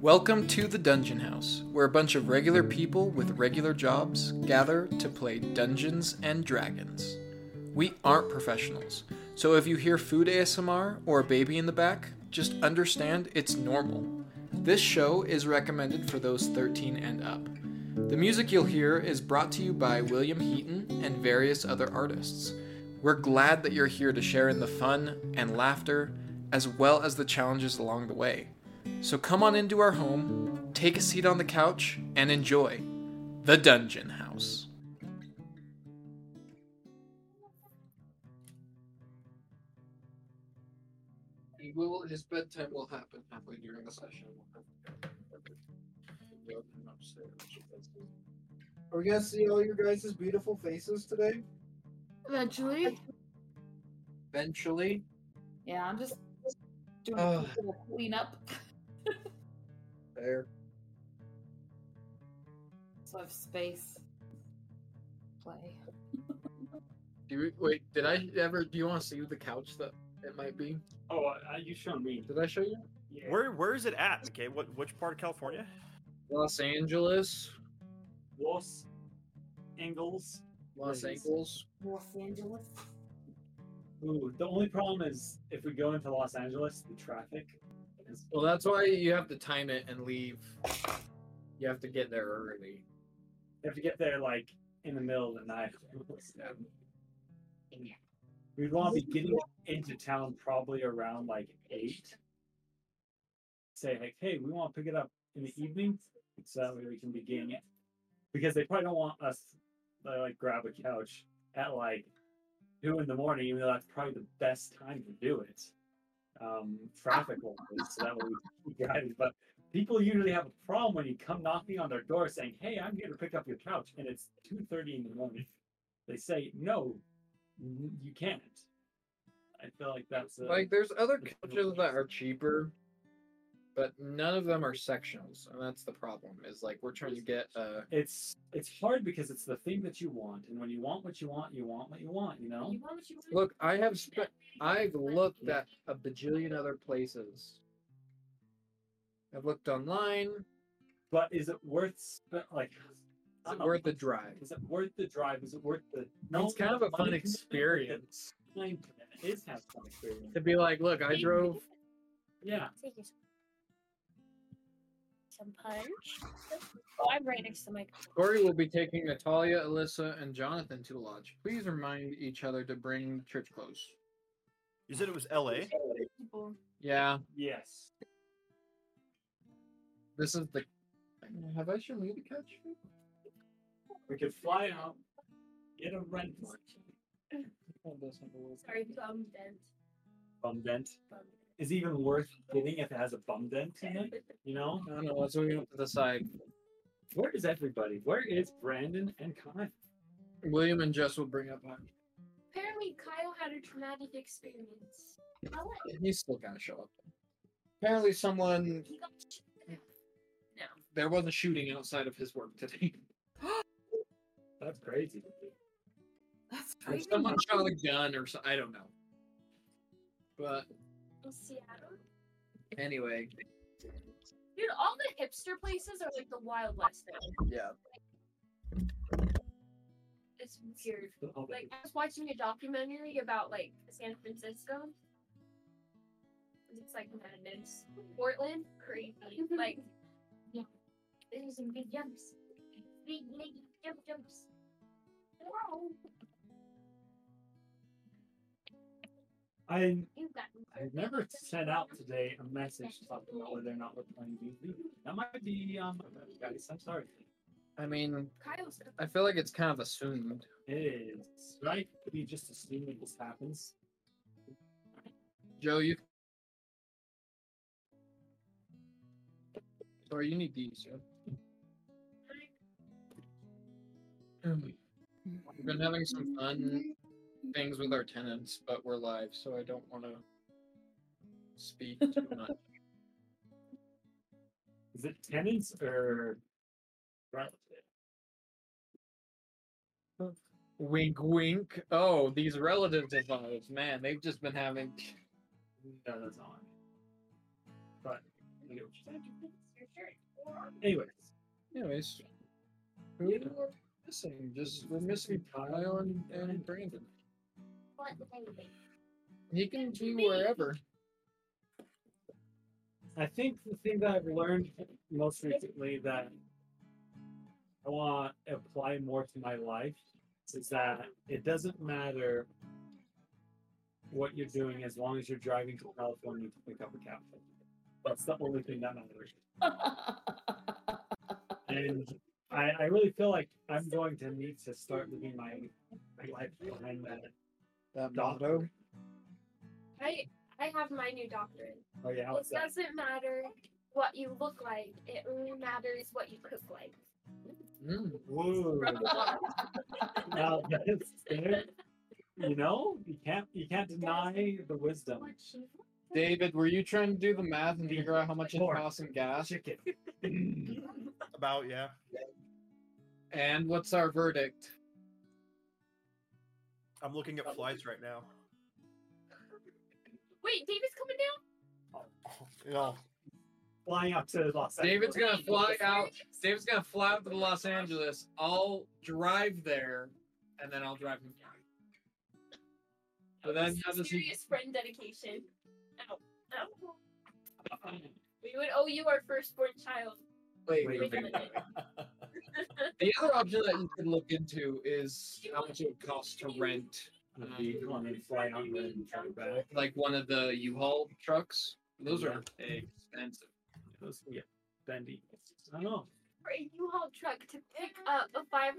Welcome to the Dungeon House, where a bunch of regular people with regular jobs gather to play Dungeons and Dragons. We aren't professionals, so if you hear food ASMR or a baby in the back, just understand it's normal. This show is recommended for those 13 and up. The music you'll hear is brought to you by William Heaton and various other artists. We're glad that you're here to share in the fun and laughter, as well as the challenges along the way. So come on into our home, take a seat on the couch, and enjoy the Dungeon House. His bedtime will happen halfway during the session. Are we gonna see all your guys' beautiful faces today? Eventually? Yeah, I'm just doing a cleanup. There. So I have space to play. Do you want to see the couch that it might be? Oh, you showed me. Did I show you? Yeah. Where is it at? Okay, which part of California? Los Angeles. Ooh, the only problem is if we go into Los Angeles, the traffic. Well, that's why you have to time it and leave. You have to get there early. You have to get there, like, in the middle of the night. Yeah. We'd want to be getting into town probably around, like, 8. Say, like, hey, we want to pick it up in the evening, so that way we can be getting it. Because they probably don't want us to, like, grab a couch at, like, 2 in the morning, even though that's probably the best time to do it. Traffic wise, so that way we keep guided. But people usually have a problem when you come knocking on their door saying, hey, I'm here to pick up your couch, and it's 2:30 in the morning. They say, no, you can't. I feel like that's like there's other couches that are cheaper, but none of them are sectionals, and that's the problem. Is like we're trying to get it's hard because it's the thing that you want, and when you want what you want, you want what you want. You know. Look, I've looked at a bajillion other places. I've looked online, but is it worth worth the drive? Is it worth the drive? Is it worth the? No, it's kind of a fun experience. It is have fun experience to be like, look, I drove. Yeah. Some punch. Oh, I'm right next to my car. Corey will be taking Natalia, Alyssa, and Jonathan to the lodge. Please remind each other to bring church clothes. You said it was L.A.? Yeah. Yes. This is the... Have I shown you the couch? We could fly out, get a rent. Sorry, bum dent. Bum dent? Is even worth getting if it has a bum dent in it, you know? I don't know, let's move to the side. Where is everybody? Where is Brandon and Kyle? William and Jess will bring up on. Apparently Kyle had a traumatic experience. He's still gonna show up. Apparently someone... No. There was a shooting outside of his work today. That's crazy. That's crazy. Or someone shot a gun or something, I don't know. But... Seattle. Anyway, dude, all the hipster places are like the Wild West now. Yeah, it's weird. Like I was watching a documentary about like San Francisco. It's like madness. Portland, crazy. Like, yeah, there's some big jumps, big jumps. Wow. I never sent out today a message talking about whether or not we're playing D&D. That might be, guys, I'm sorry. I mean, I feel like it's kind of assumed. It is, right? We just assume that this happens. Joe, Sorry, you need these, Joe. We've been having some fun things with our tenants, but we're live, so I don't want to speak too much. Is it tenants or relative? Wink, wink. Oh, these relatives of ours, man, they've just been having. No, that's not. But Anyways, who are we missing? We're missing Kyle and Brandon. He can be wherever. I think the thing that I've learned most recently that I want to apply more to my life is that it doesn't matter what you're doing as long as you're driving to California to pick up a cat. That's the only thing that matters. And I really feel like I'm going to need to start living my life behind that motto. I have my new doctrine. Oh yeah. It doesn't matter what you look like. It only matters what you cook like. Whoa. Now, that's good. You know, you can't deny the wisdom. David, were you trying to do the math and figure out how much it costs in gas? About, yeah. And what's our verdict? I'm looking at flights right now. Wait, David's coming down? No. Flying out to Los Angeles. David's gonna fly out to Los Angeles. I'll drive there, and then I'll drive him down. But then how does he? Serious friend dedication. Ow. We would owe you our firstborn child. Wait. The other option that you could look into is how much it would cost to rent like one of the U-Haul trucks. Those are expensive. Those can get bendy. I don't know. For a U-Haul truck to pick up a $500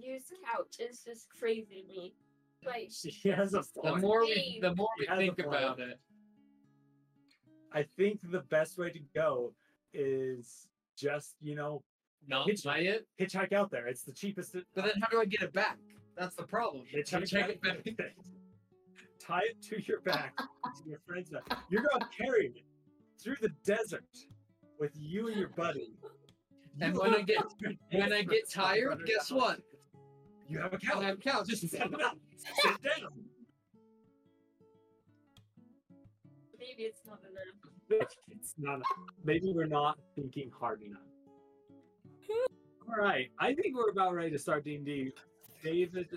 used couch is just crazy to me. Like, she has a point. The more we think about it, I think the best way to go is just, hitchhike out there. It's the cheapest. But then how do I get it back? That's the problem. Hitchhike it back. Tie it to your back, to your friend's back. You're going to carry it through the desert with you and your buddy. And when I get tired, guess what? You have a couch. I have a couch. Just set it up. Sit down. Maybe it's not enough. Maybe we're not thinking hard enough. All right. I think we're about ready to start D&D. David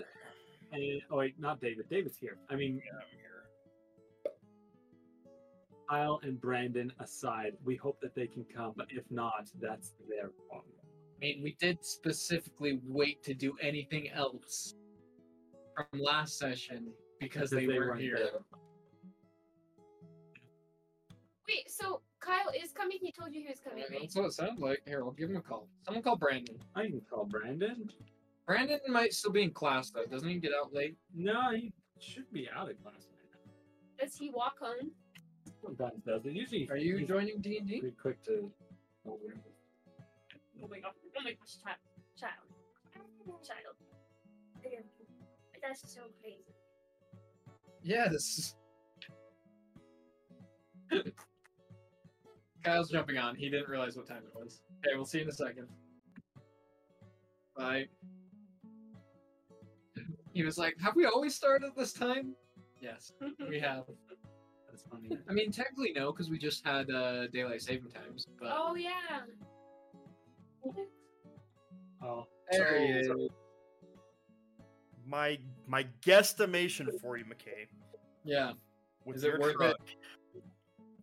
and... Oh, wait. Not David. David's here. I mean... I'm here. Kyle and Brandon aside, we hope that they can come, but if not, that's their problem. I mean, we did specifically wait to do anything else from last session because they were here. Wait, so Kyle is coming? He told you he was coming, right? That's what it sounds like. Here, I'll give him a call. Someone call Brandon. I can call Brandon. Brandon might still be in class, though. Doesn't he get out late? No, he should be out of class right now. Does he walk home? Sometimes does. But usually... Are you joining D&D? Pretty quick to... Oh my gosh, child. That's so crazy. Yes. Kyle's jumping on. He didn't realize what time it was. Okay, we'll see you in a second. Bye. He was like, have we always started this time? Yes, we have. That's funny. I mean, technically no, because we just had daylight saving times. But... Oh, yeah. Oh, there he is. My guesstimation for you, McKay. Yeah. Is it worth it?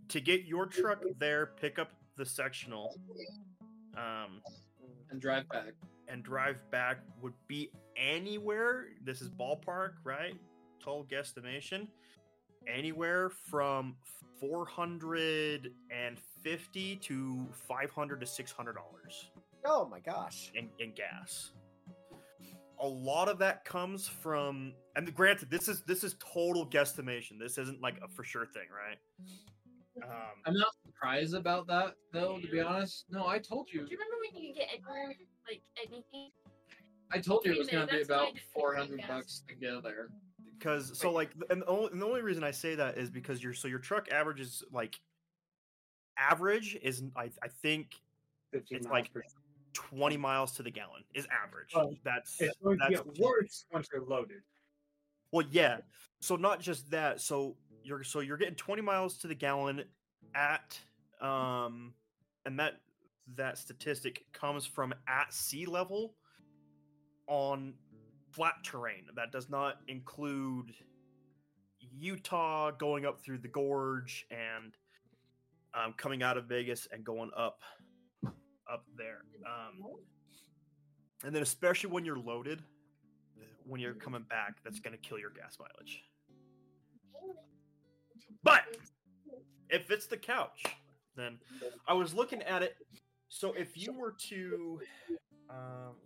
To get your truck there, pick up the sectional, and drive back. And drive back would be anywhere. This is ballpark, right? Total guesstimation. Anywhere from $450 to $500 to $600. Oh my gosh. In gas. A lot of that comes from, and granted, this is total guesstimation. This isn't like a for sure thing, right? I'm not surprised about that though, to be honest. No, I told you. Do you remember when you get anywhere, like anything? I told you it was going to be about $400 to get there. Because so like, and the only reason I say that is because your truck averages like I think it's like 20 miles to the gallon is average. Well, that's worse once you're loaded. Well, yeah. So not just that. So you're getting 20 miles to the gallon at and that statistic comes from at sea level on flat terrain. That does not include Utah going up through the gorge and coming out of Vegas and going up there. And then especially when you're loaded, when you're coming back, that's going to kill your gas mileage. But if it's the couch, then I was looking at it. So if you were to,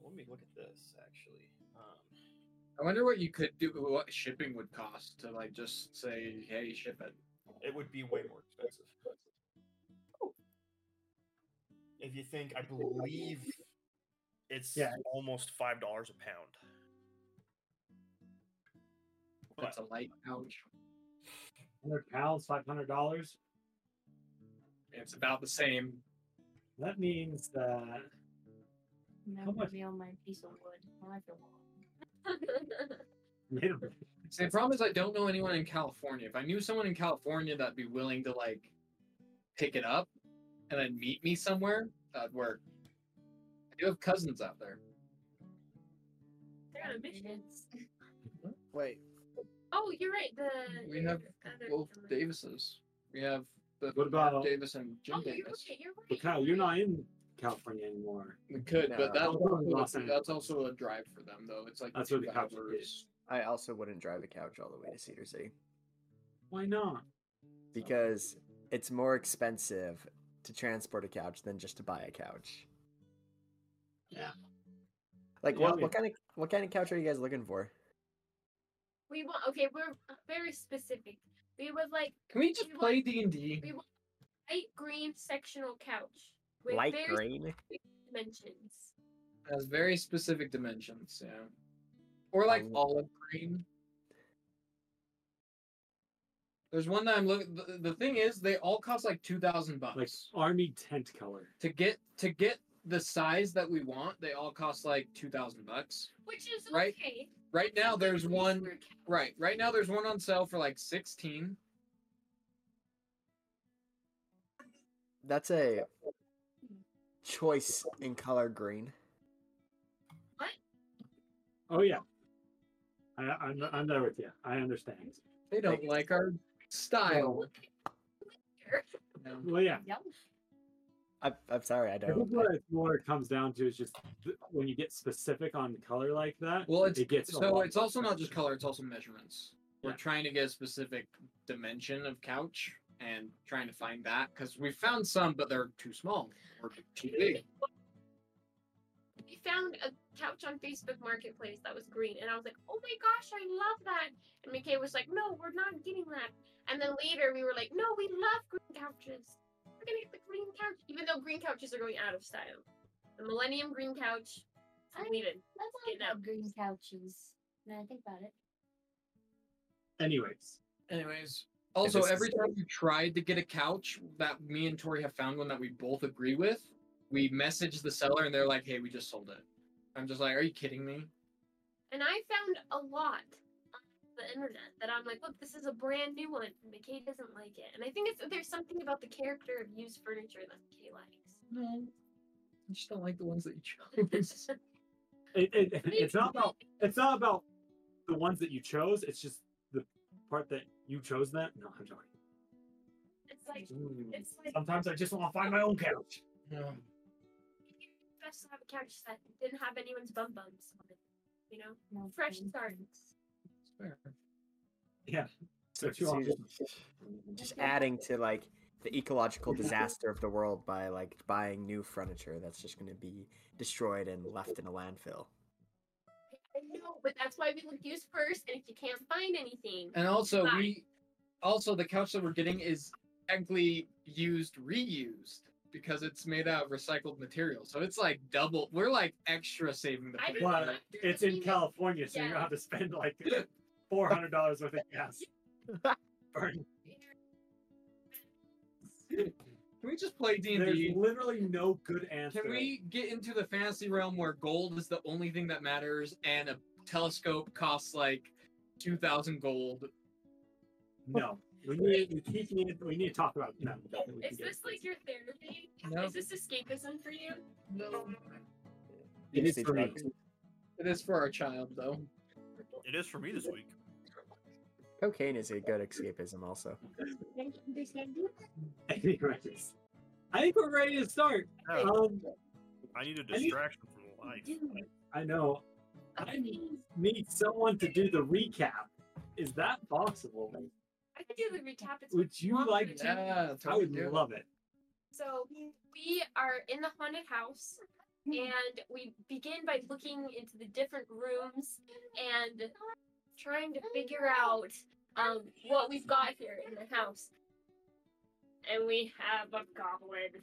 let me look at this actually. I wonder what you could do, what shipping would cost to like just say, hey, ship it. It would be way more expensive. If you think, I believe it's almost $5 a pound. That's a light couch. 100 pounds, $500. It's about the same. That means that. That would be on my piece of wood. I don't want. The problem is I don't know anyone in California. If I knew someone in California that'd be willing to like pick it up and then meet me somewhere, that'd work. I do have cousins out there. They're out of missions. Wait. Oh, you're right. We have both Davises. We have the Davis and Jim Davis. You're right. But Kyle, you're not in California anymore. We could, no. But that's also a drive for them, though. It's like that's where the couch is. I also wouldn't drive a couch all the way to Cedar City. Why not? Because it's more expensive to transport a couch than just to buy a couch. Yeah. Like what kind of couch are you guys looking for? We want we're very specific. We would like. Can we just play D&D? We want light green sectional couch with light green dimensions. Has very specific dimensions, yeah. Or like olive green. There's one that I'm looking. The thing is, they all cost like $2,000. Like army tent color. To get the size that we want, they all cost like $2,000. Which is right? Okay. Right now there's one right now there's one on sale for like 16. That's a choice in color green. What? Oh yeah. I'm there with you. I understand. They don't like our style. Well yeah. I'm sorry, I don't. I think what it comes down to is just when you get specific on color like that. Well, it's also not just color; it's also measurements. Yeah. We're trying to get a specific dimension of couch and trying to find that because we found some, but they're too small or too big. We found a couch on Facebook Marketplace that was green, and I was like, "Oh my gosh, I love that!" And McKay was like, "No, we're not getting that." And then later, we were like, "No, we love green couches." Gonna get the green couch, even though green couches are going out of style. The Millennium green couch, needed. Let's get out green couches. Now I think about it. Anyways. Also, every time we tried to get a couch that me and Tori have found one that we both agree with, we messaged the seller and they're like, "Hey, we just sold it." I'm just like, "Are you kidding me?" And I found a lot. The internet that I'm like, "Look, this is a brand new one." McKay doesn't like it, and I think there's something about the character of used furniture that McKay likes. No, I just don't like the ones that you chose. It's not about the ones that you chose. It's just the part that you chose that. No, I'm sorry. It's like sometimes I just want to find my own couch. No. It's best to have a couch that didn't have anyone's bums on it. You know, no, fresh starts. Fair. Yeah. So just adding to like the ecological disaster of the world by like buying new furniture that's just going to be destroyed and left in a landfill. I know, but that's why we look used first, and if you can't find anything, and also the couch that we're getting is technically reused because it's made out of recycled material. So it's like double. We're like extra saving the planet. Well, it's in California, so you don't have to spend like $400 worth of gas. Burn. Can we just play D&D? There's literally no good answer. Can we get into the fantasy realm where gold is the only thing that matters and a telescope costs like 2,000 gold? No. We need to talk about that. Is this like your therapy? Is this escapism for you? No. It is for me. It is for our child, though. It is for me this week. Cocaine is a good escapism, also. I think we're ready to start. I need a distraction from life. I know. I need someone to do the recap. Is that possible? I could do the recap. Would you like to? Yeah, I would love it. So we are in the haunted house, and we begin by looking into the different rooms and trying to figure out what we've got here in the house. And we have a goblin.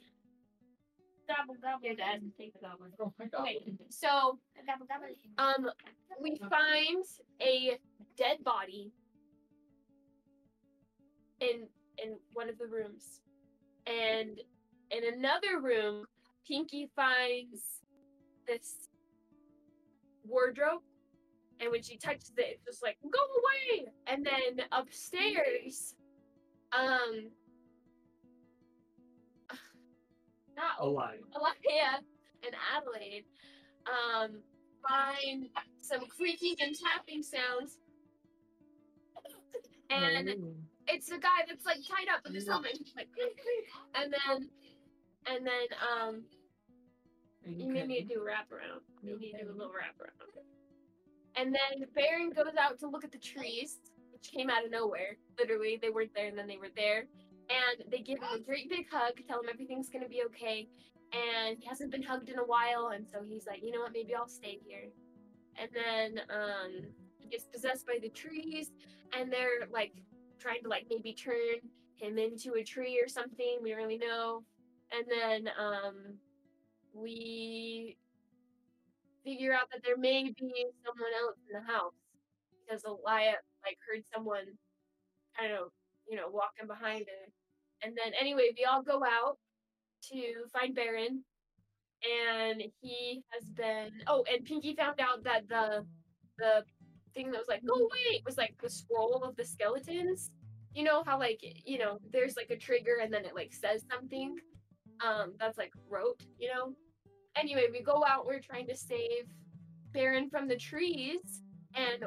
Gobble, gobble. You're dead. Take the goblin. Oh my God. Wait, so we find a dead body in one of the rooms. And in another room, Pinky finds this wardrobe. And when she touches it, it's just like, go away! And then upstairs, not Alia and Adelaide find some creaking and tapping sounds. And it's a guy that's like tied up with his helmet. Like, and then you may need to do a wraparound. You need to do a little wraparound. And then Baron goes out to look at the trees, which came out of nowhere. Literally, they weren't there, and then they were there. And they give him a great big hug, tell him everything's going to be okay. And he hasn't been hugged in a while, and so he's like, you know what, maybe I'll stay here. And then he gets possessed by the trees, and they're like trying to like maybe turn him into a tree or something. We don't really know. And then we figure out that there may be someone else in the house, because Alia like heard someone, I don't know, you know, walking behind her. And then anyway, we all go out to find Baron, and he has been, oh, and Pinky found out that the thing that was like, no way, was like the scroll of the skeletons. You know how like, you know, there's like a trigger and then it like says something that's like rote, you know? Anyway, we go out, we're trying to save Baron from the trees, and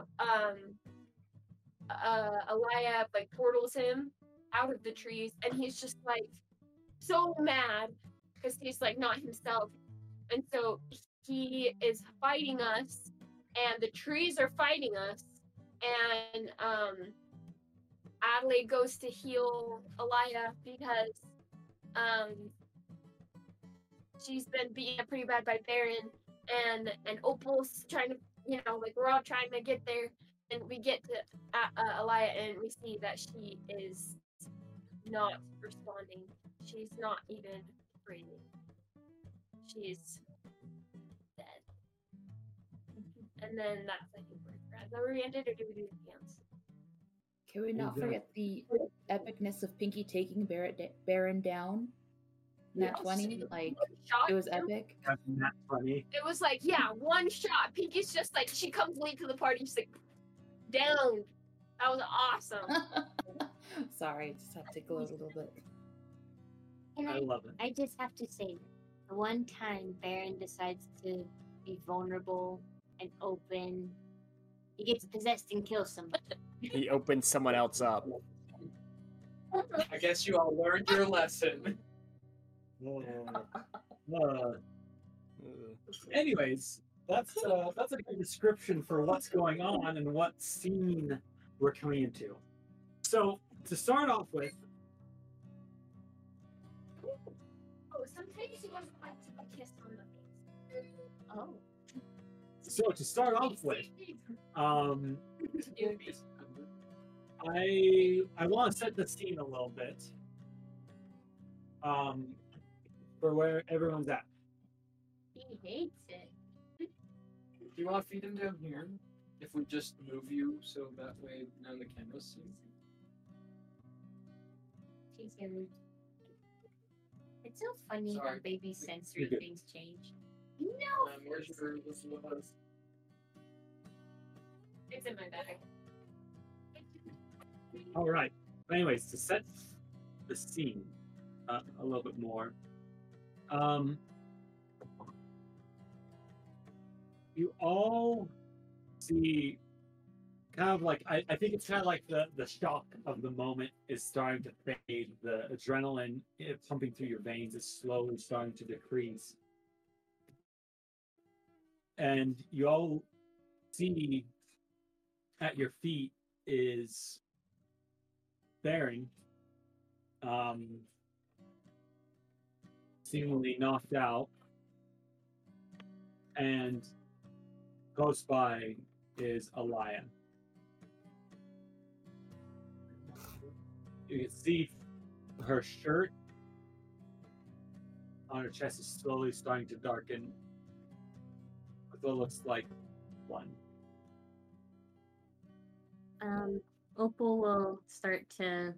Alia like portals him out of the trees, and he's just like so mad because he's like not himself, and so he is fighting us, and the trees are fighting us, and Adelaide goes to heal Alia because she's been beaten up pretty bad by Baron, and Opal's trying to, you know, like we're all trying to get there. And we get to Alia, and we see that she is not responding. She's not even breathing. She's dead. And then that's, I think, where we ended, or do we do anything else? Can we not forget the epicness of Pinky taking Baron down? Nat 20, like, it was epic. Nat 20. It was like, yeah, one shot. Pinky's just like, she comes late to the party, she's like, down. That was awesome. Sorry, just have to gloat a little bit. And I love it. I just have to say, the one time Baron decides to be vulnerable and open, he gets possessed and kills someone. He opens someone else up. I guess you all learned your lesson. Anyways, that's a good description for what's going on and what scene we're coming into. So to start off with, sometimes you want to kiss on the face. Oh. So to start off with, I want to set the scene a little bit. For where everyone's at. He hates it. Do you want to feed him down here? If we just move you so that way none of the cameras see it? He's gonna move. It's so funny how baby sensory things change. No! Where's your little buzz? It's in my bag. Alright. Anyways, to set the scene a little bit more. You all see kind of like, I think it's kind of like the shock of the moment is starting to fade. The adrenaline pumping through your veins is slowly starting to decrease. And you all see at your feet is Baron, seemingly knocked out, and close by is Alia. You can see her shirt on her chest is slowly starting to darken with what looks like blood. Opal will start to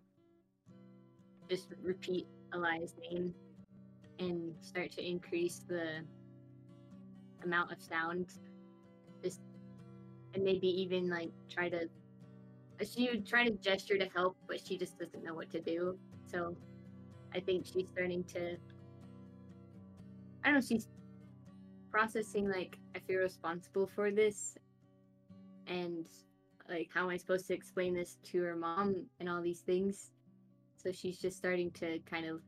just repeat Alia's name and start to increase the amount of sound. Just, and maybe even like try to, she would try to gesture to help, but she just doesn't know what to do. So I think she's starting to, I don't know, she's processing like, I feel responsible for this. And like, how am I supposed to explain this to her mom and all these things? So she's just starting to kind of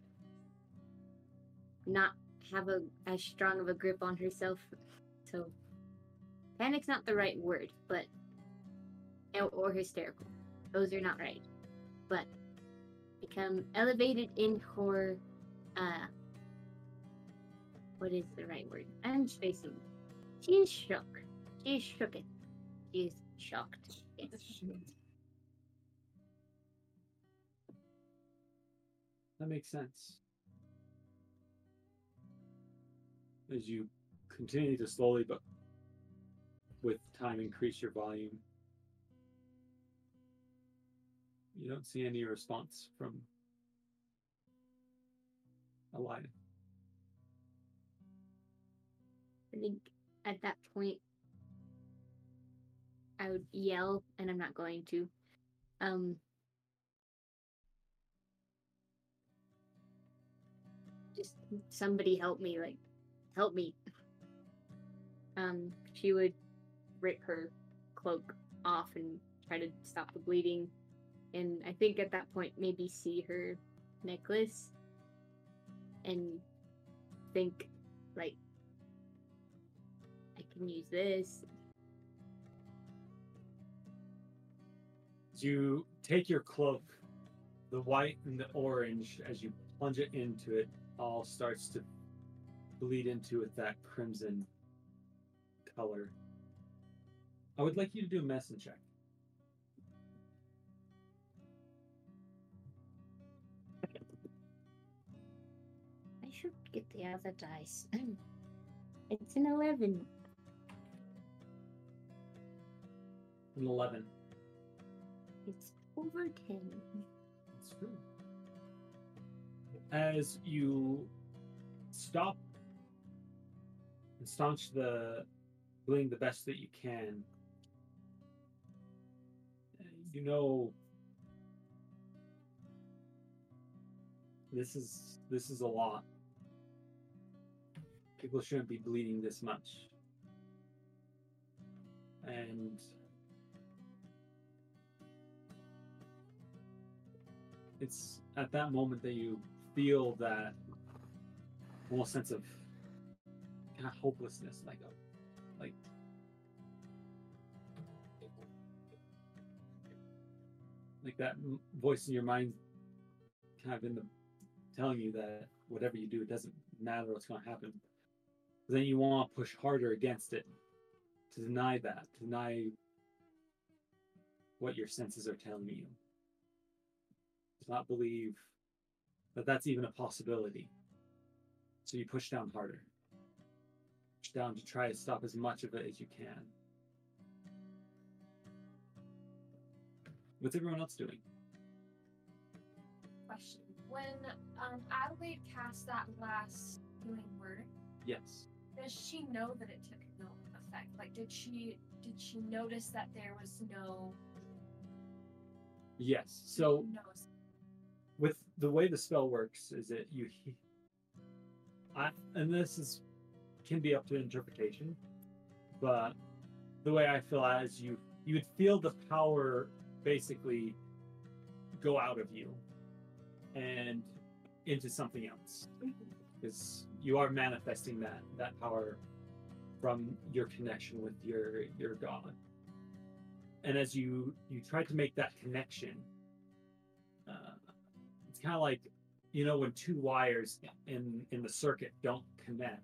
not have as strong of a grip on herself. So panic's not the right word, but or hysterical. Those are not right. But become elevated in her what is the right word? I'm just facing. She is shook. She is shooken. She is shocked. Yes. That makes sense. As you continue to slowly, but with time, increase your volume, you don't see any response from Alia. I think at that point, I would yell, and I'm not going to. Just somebody help me, like, help me. She would rip her cloak off and try to stop the bleeding. And I think at that point, maybe see her necklace and think, like, I can use this. You take your cloak, the white and the orange, as you plunge it into it, all starts to bleed into it that crimson color. I would like you to do a medicine check. I should get the other dice. It's an 11. An 11. It's over 10. That's true. As you stop and staunch the bleeding the best that you can, you know this is a lot. People shouldn't be bleeding this much. And it's at that moment that you feel that whole sense of kind of hopelessness, like that voice in your mind kind of telling you that whatever you do, it doesn't matter what's going to happen. But then you want to push harder against it, to deny that, to deny what your senses are telling you. To not believe that that's even a possibility. So you push down harder. Push down to try to stop as much of it as you can. What's everyone else doing? Question. When Adelaide cast that last healing word, yes. Does she know that it took no effect? Like, did she notice that there was no? Yes. So. With the way the spell works, is that and this is can be up to interpretation, but the way I feel as you would feel the power basically go out of you and into something else, because you are manifesting that power from your connection with your God. And as you try to make that connection, it's kind of like, you know, when two wires in the circuit don't connect,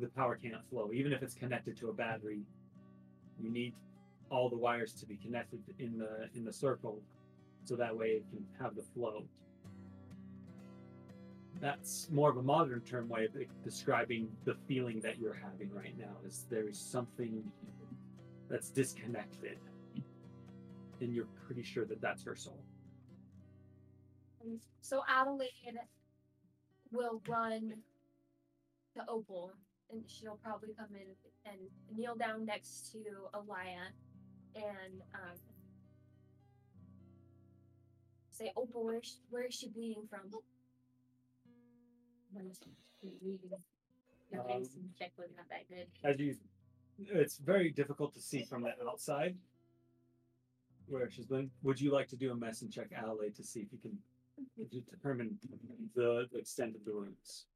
the power can't flow. Even if it's connected to a battery, you need all the wires to be connected in the circle, so that way it can have the flow. That's more of a modern term way of describing the feeling that you're having right now, is there is something that's disconnected, and you're pretty sure that that's her soul. So Adeline will run to Opal, and she'll probably come in and kneel down next to Alia and say, Opal, where is she bleeding from? As you, it's very difficult to see from the outside where she's been. Would you like to do a medicine check, Adelaide, to see if you can determine the extent of the wounds?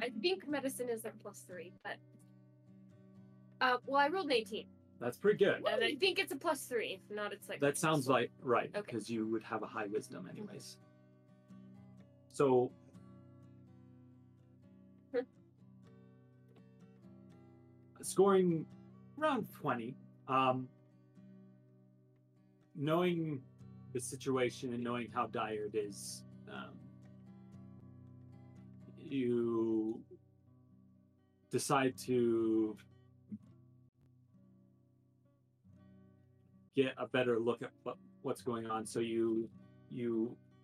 I think medicine is at +3, but well, I rolled an 18. That's pretty good. And I think it's a +3. If not, it's like that sounds like right, because okay, you would have a high wisdom anyways. So scoring around 20, knowing the situation and knowing how dire it is, you decide to get a better look at what's going on. So you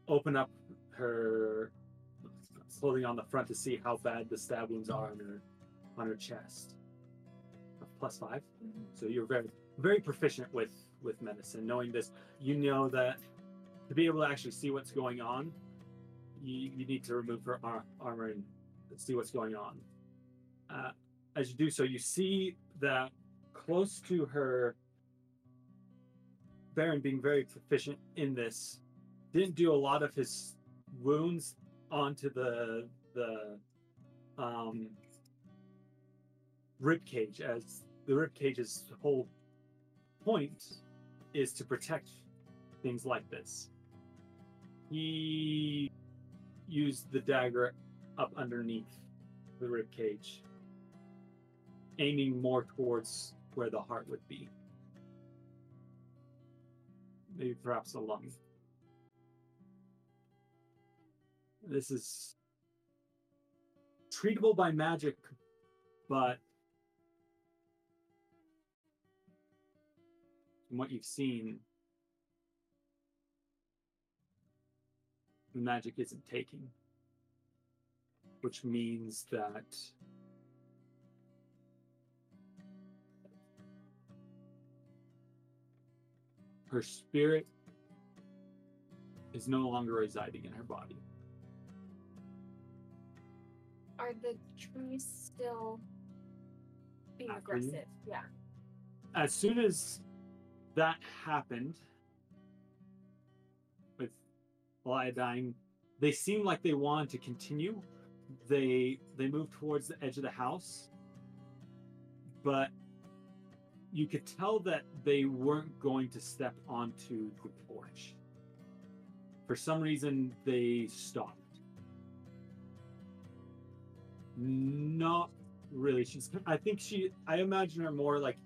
open up her clothing on the front to see how bad the stab wounds are on her chest. +5, so you're very, very proficient with medicine. Knowing this, you know that to be able to actually see what's going on, you need to remove her armor and see what's going on. As you do so, you see that close to her, Baron, being very proficient in this, didn't do a lot of his wounds onto the rib cage, as the rib cage's whole point is to protect things like this. He used the dagger up underneath the rib cage, aiming more towards where the heart would be. Maybe perhaps a lung. This is treatable by magic, but from what you've seen, magic isn't taking, which means that her spirit is no longer residing in her body. Are the trees still being aggressive? Yeah. As soon as that happened, with Alia dying, they seemed like they wanted to continue. They moved towards the edge of the house, but you could tell that they weren't going to step onto the porch. For some reason, they stopped. Not really. I imagine her more like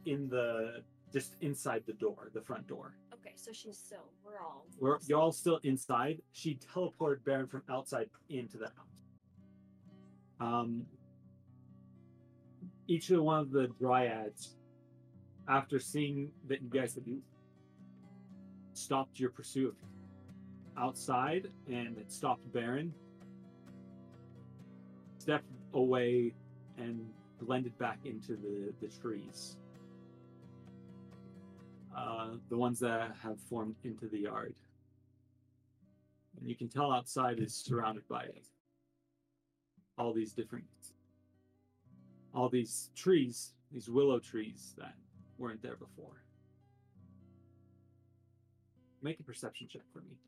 just inside the door, the front door. Okay, so you're all still inside. She teleported Baron from outside into the house. Each of one of the dryads, after seeing that you guys had stopped your pursuit outside and it stopped Baron, stepped away and blended back into the trees. The ones that have formed into the yard. And you can tell outside is surrounded by all these different, all these trees, these willow trees that weren't there before. Make a perception check for me.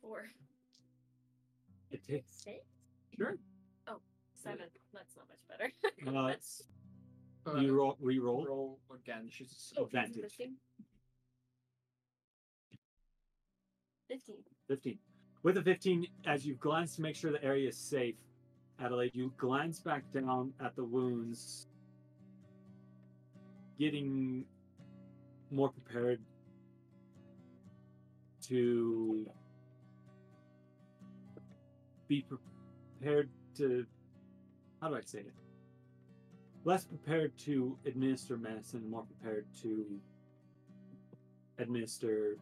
4. It takes 6. Sure. Oh, 7. That's not much better. It's you re-roll. Roll again. She's advantage. 15. With a 15, as you glance to make sure the area is safe, Adelaide, you glance back down at the wounds, getting more prepared to be prepared to, how do I say it? Less prepared to administer medicine, more prepared to administer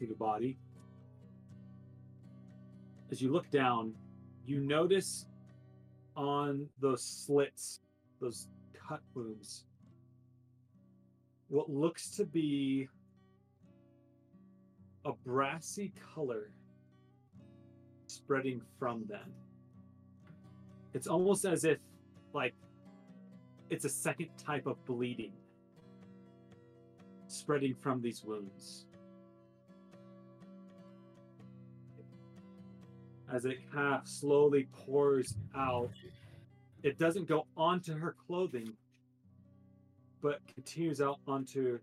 to the body. As you look down, you notice on those slits, those cut wounds, what looks to be a brassy color spreading from them. It's almost as if, like, it's a second type of bleeding spreading from these wounds. As it half slowly pours out, it doesn't go onto her clothing, but continues out onto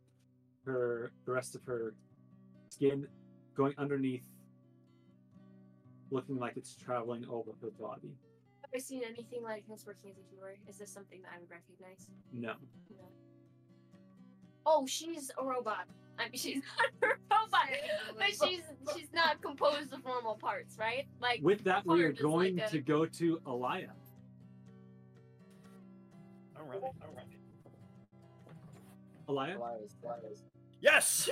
her, the rest of her skin, going underneath, looking like it's traveling over her body. Have I seen anything like this working as a healer? Is this something that I would recognize? No. Oh, she's a robot. I mean, she's not a robot, but she's not composed of normal parts, right? Like, with that, we are going to go to Alia. All right. Alia? Yes!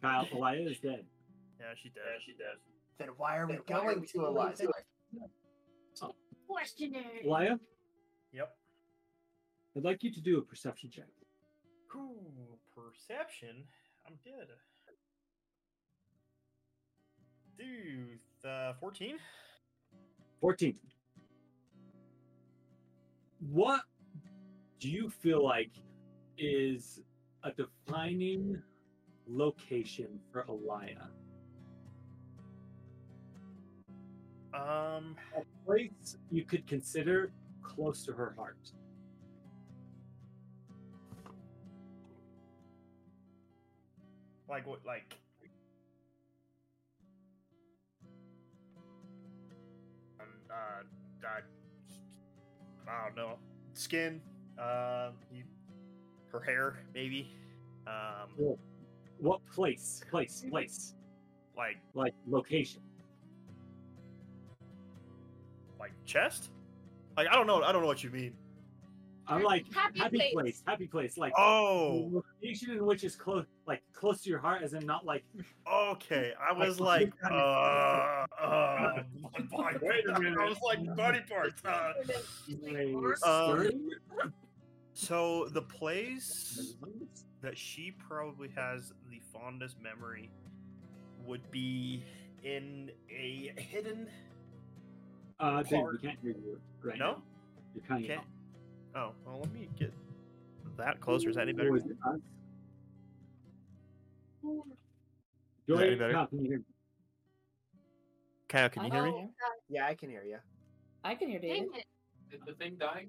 Kyle, Alia is dead. Yeah, she dead. Then why are we going to Alia? Questionnaire. Alia? Yep. I'd like you to do a perception check. Ooh, perception? I'm good. Dude, 14? 14. What do you feel like is a defining location for Alia? A place you could consider close to her heart. Like what? Like, I don't know. Skin, her hair, maybe. What place? Place. Like location. Like chest? Like, I don't know what you mean. I'm like happy place. Like, oh, location in which is close, like close to your heart, as in not like. Okay, I was like wait a minute. I was like body parts. So the place that she probably has the fondest memory would be in a hidden. Dude, we can't hear you right now. You're kind of. Oh, well, let me get that closer. Is that any better? Kyle, can you hear me? Kyle, can you hear me? Yeah, I can hear you. I can hear David. Did the thing die?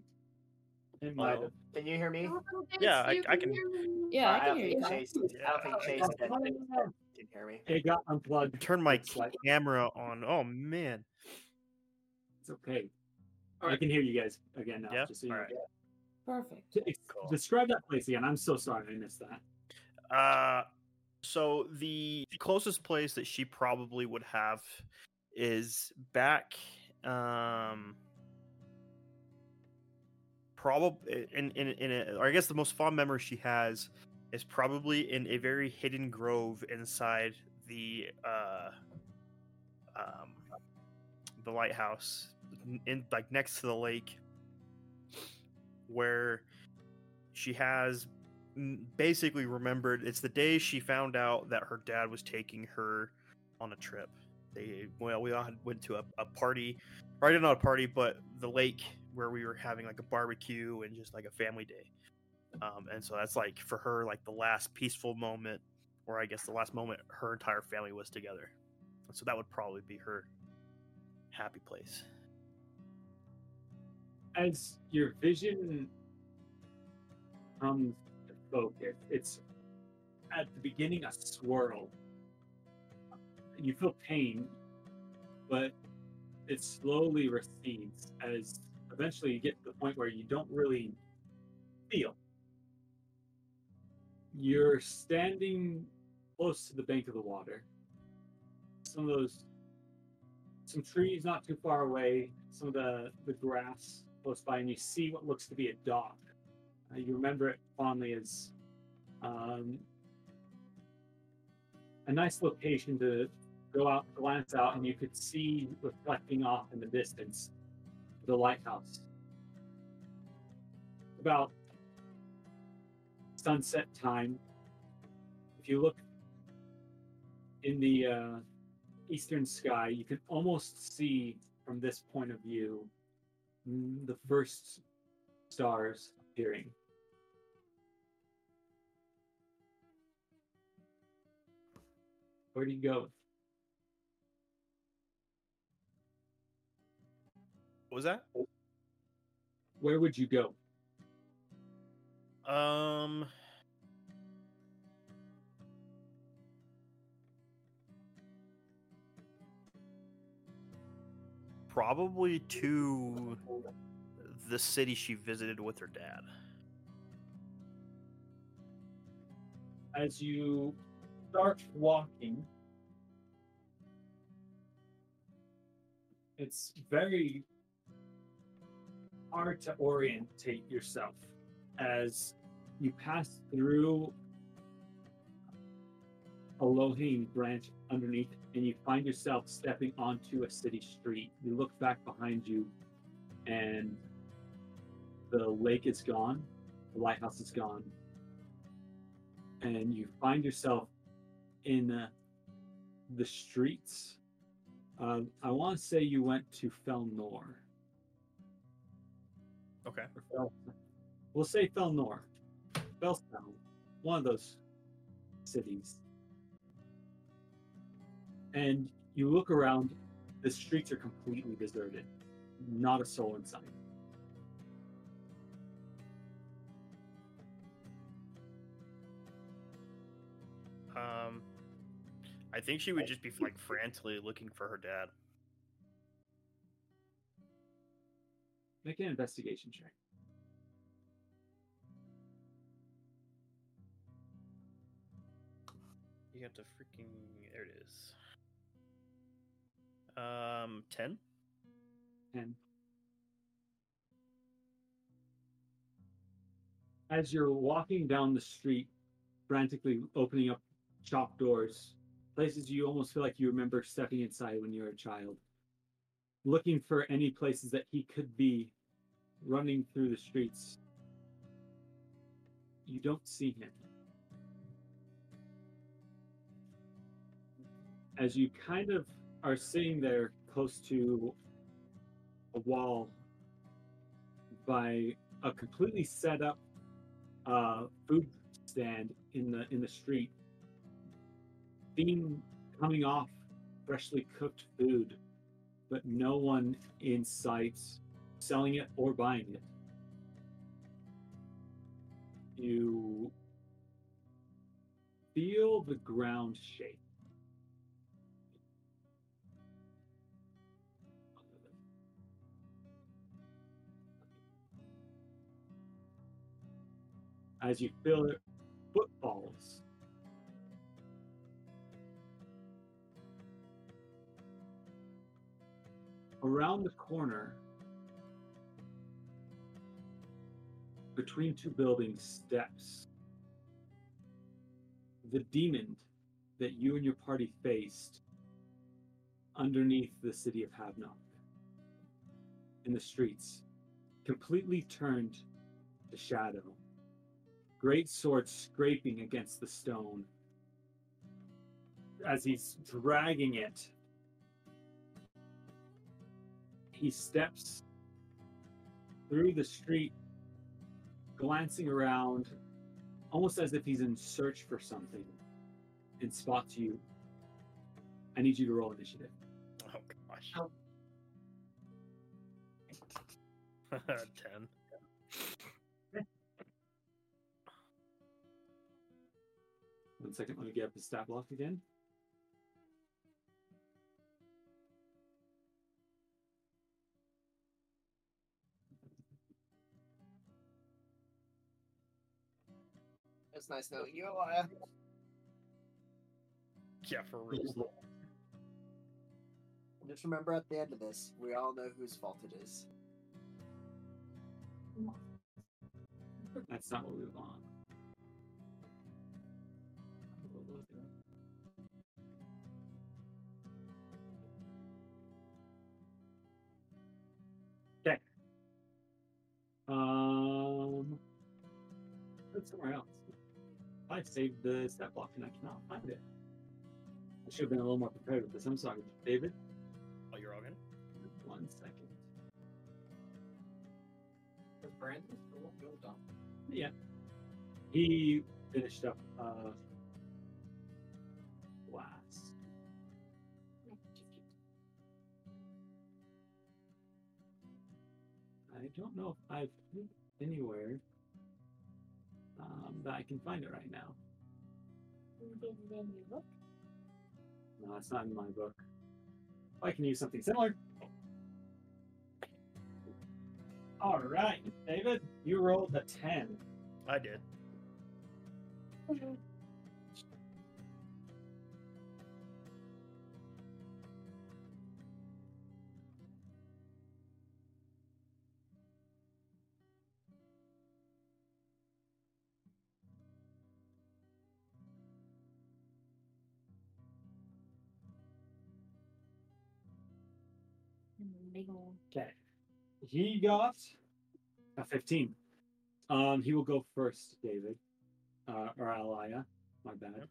It might have. Can you hear me? Yeah, I can. Yeah, I can hear you. I don't think Chase can hear me. It got unplugged. Turn my camera on. Oh, man. It's okay. I can hear you guys again now. Yeah? Just so you know. Perfect. Cool. Describe that place again. I'm so sorry I missed that. So the closest place that she probably would have is back probably in I guess the most fond memory she has is probably in a very hidden grove inside the lighthouse. In like next to the lake, where she has basically remembered it's the day she found out that her dad was taking her on a trip. We all went to a party, or I didn't know a party, but the lake where we were having like a barbecue and just like a family day. And so that's like for her, like the last peaceful moment, or I guess the last moment her entire family was together. So that would probably be her happy place. As your vision comes to focus, it's at the beginning a swirl. You feel pain, but it slowly recedes as eventually you get to the point where you don't really feel. You're standing close to the bank of the water. Some trees not too far away, some of the grass close by, and you see what looks to be a dock. You remember it fondly as a nice location to go out, glance out, and you could see reflecting off in the distance the lighthouse. About sunset time, if you look in the eastern sky, you can almost see from this point of view the first stars appearing. Where do you go? What was that? Where would you go? Probably to the city she visited with her dad. As you start walking, it's very hard to orientate yourself. As you pass through a low-hanging branch underneath, and you find yourself stepping onto a city street. You look back behind you, and the lake is gone, the lighthouse is gone, and you find yourself in the streets. I want to say you went to Felnor. Okay. We'll say Felnor, Felstown, one of those cities. And you look around, the streets are completely deserted. Not a soul in sight. I think she would just be like frantically looking for her dad. Make an investigation check. You have to freaking... There it is. 10? 10. As you're walking down the street, frantically opening up shop doors, places you almost feel like you remember stepping inside when you were a child, looking for any places that he could be, running through the streets. You don't see him. As you kind of are sitting there close to a wall by a completely set up food stand in the street, steam coming off freshly cooked food, but no one in sight selling it or buying it. You feel the ground shake. As you feel it, footfalls. Around the corner, between two buildings, steps. The demon that you and your party faced underneath the city of Havnok in the streets completely turned to shadow. greatsword scraping against the stone as he's dragging it. He steps through the street, glancing around, almost as if he's in search for something, and spots you. I need you to roll initiative. Oh, gosh. Oh. 10. One second, let me get up the stat block again. It's nice knowing you, Alia. Yeah, for real. Just remember at the end of this, we all know whose fault it is. That's not what we want. Okay. That's somewhere else. I saved the stat block and I cannot find it. I should have been a little more prepared with this. I'm sorry, David. Oh, you're all good? 1 second. Was Brandon still done? Yeah. He finished up last. I don't know if I've been anywhere that I can find it right now. Didn't you look? No, it's not in my book. I can use something similar. All right, David, you rolled a 10. I did. Okay. He got a 15. He will go first, David. Or Alia. My bad.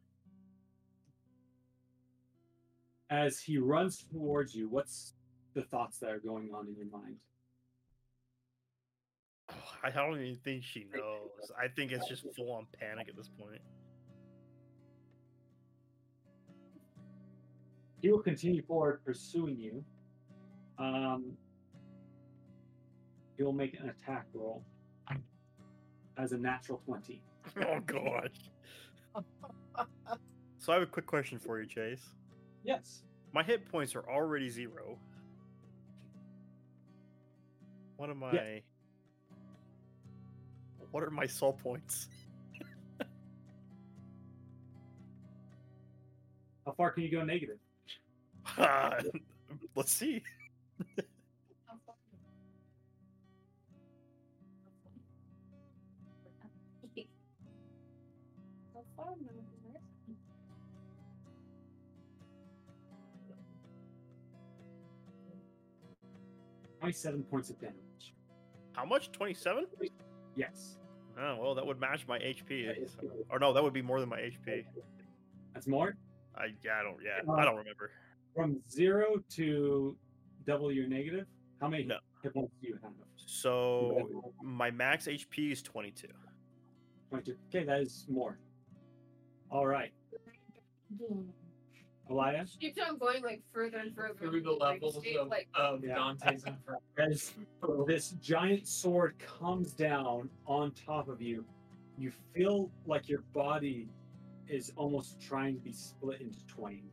As he runs towards you, what's the thoughts that are going on in your mind? Oh, I don't even think she knows. I think it's just full-on panic at this point. He will continue forward pursuing you. You'll make an attack roll as a natural 20. Oh, God. So I have a quick question for you, Chase. Yes. My hit points are already 0. What am I? Yeah. What are my soul points? How far can you go negative? Let's see. Only 7 points of damage. How much? 27? Yes. Oh, well, that would match my HP. So. Or no, that would be more than my HP. That's more? I don't remember. From 0 to double your negative, how many hit points do you have? So my max HP is 22. 22. Okay, that is more. All right. Alia? She keeps on going like further and further through the levels of Dante's Inferno. As this giant sword comes down on top of you, you feel like your body is almost trying to be split into twain.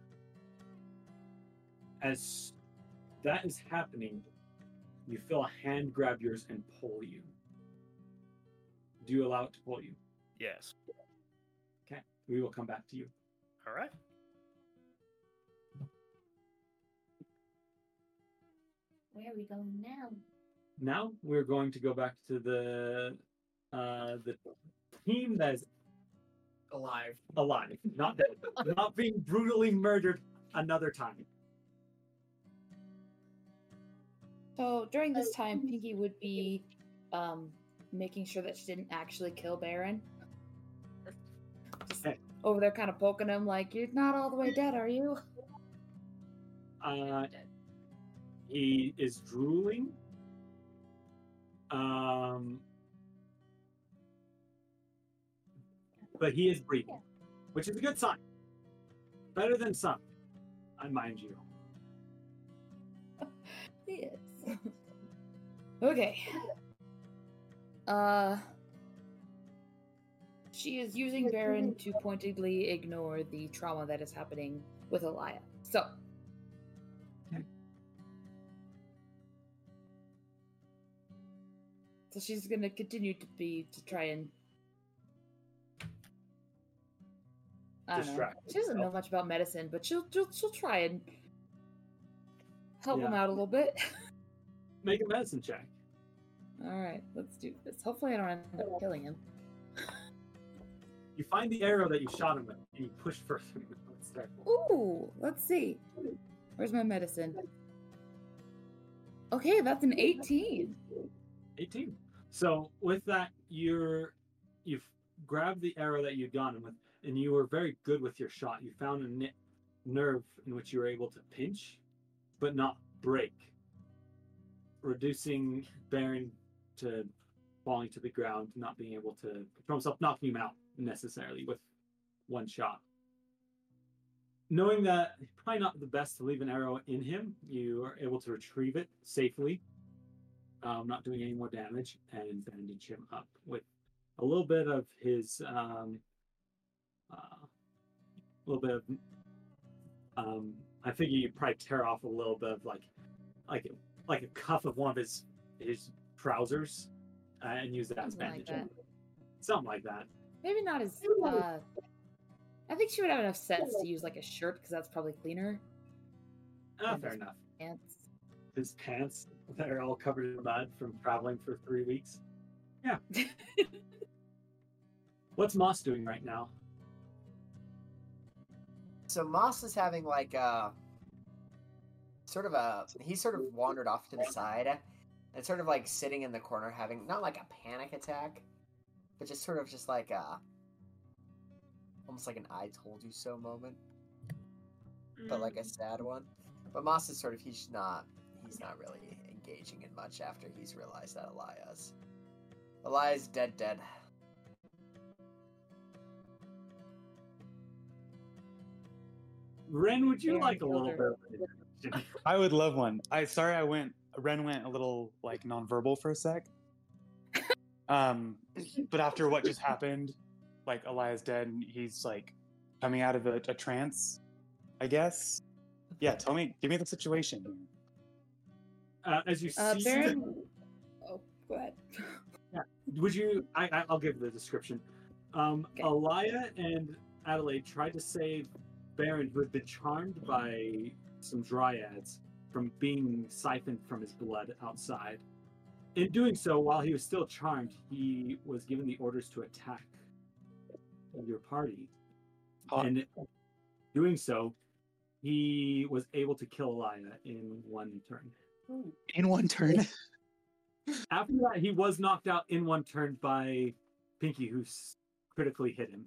As that is happening, you feel a hand grab yours and pull you. Do you allow it to pull you? Yes. Okay. We will come back to you. All right. Where are we going now? Now we're going to go back to the team that is alive, not dead, not being brutally murdered another time. So during this time, Pinky would be making sure that she didn't actually kill Baron. over there kind of poking him like, you're not all the way dead, are you? He is drooling. But he is breathing, which is a good sign. Better than some, I mind you. He is. Okay. She is using Baron to pointedly ignore the trauma that is happening with Alia. So. Okay. So she's going to continue to be, to try and distract. She doesn't know much about medicine, but she'll try and help him out a little bit. Make a medicine check. All right, let's do this. Hopefully I don't end up killing him. You find the arrow that you shot him with, and you push further. Let's start. Ooh, let's see. Where's my medicine? Okay, that's an 18. 18. So with that, you've grabbed the arrow that you'd gone with, and you were very good with your shot. You found a nerve in which you were able to pinch, but not break, reducing Baron to falling to the ground, not being able to control himself, knocking him out necessarily with one shot. Knowing that it's probably not the best to leave an arrow in him, you are able to retrieve it safely, not doing any more damage, and bandage him up with a little bit of his I figure you'd probably tear off a little bit of like a cuff of one of his trousers and use that as bandage. Like that. Something like that. Maybe not as I think she would have enough sense to use like a shirt, because that's probably cleaner. Oh, fair enough. Pants. His pants that are all covered in mud from traveling for 3 weeks. Yeah. What's Moss doing right now? So Moss is having like a he sort of wandered off to the side and sort of like sitting in the corner having not like a panic attack, but just sort of just like a almost like an I told you so moment, but like a sad one. But Moss is sort of, he's not really engaging in much after he's realized that Elia's dead. Ren, would you like a little bit? I would love one. Ren went a little like nonverbal for a sec. But after what just happened, like Elia's dead and he's like coming out of a trance, I guess. Yeah, give me the situation. As you see Baron... Oh, go ahead. Yeah. Would you I'll give the description. Okay. Alia and Adelaide tried to save Baron, who had been charmed by some dryads, from being siphoned from his blood outside. In doing so, while he was still charmed, he was given the orders to attack your party. And in doing so, he was able to kill Alia in one turn. In one turn? After that, he was knocked out in one turn by Pinky, who critically hit him.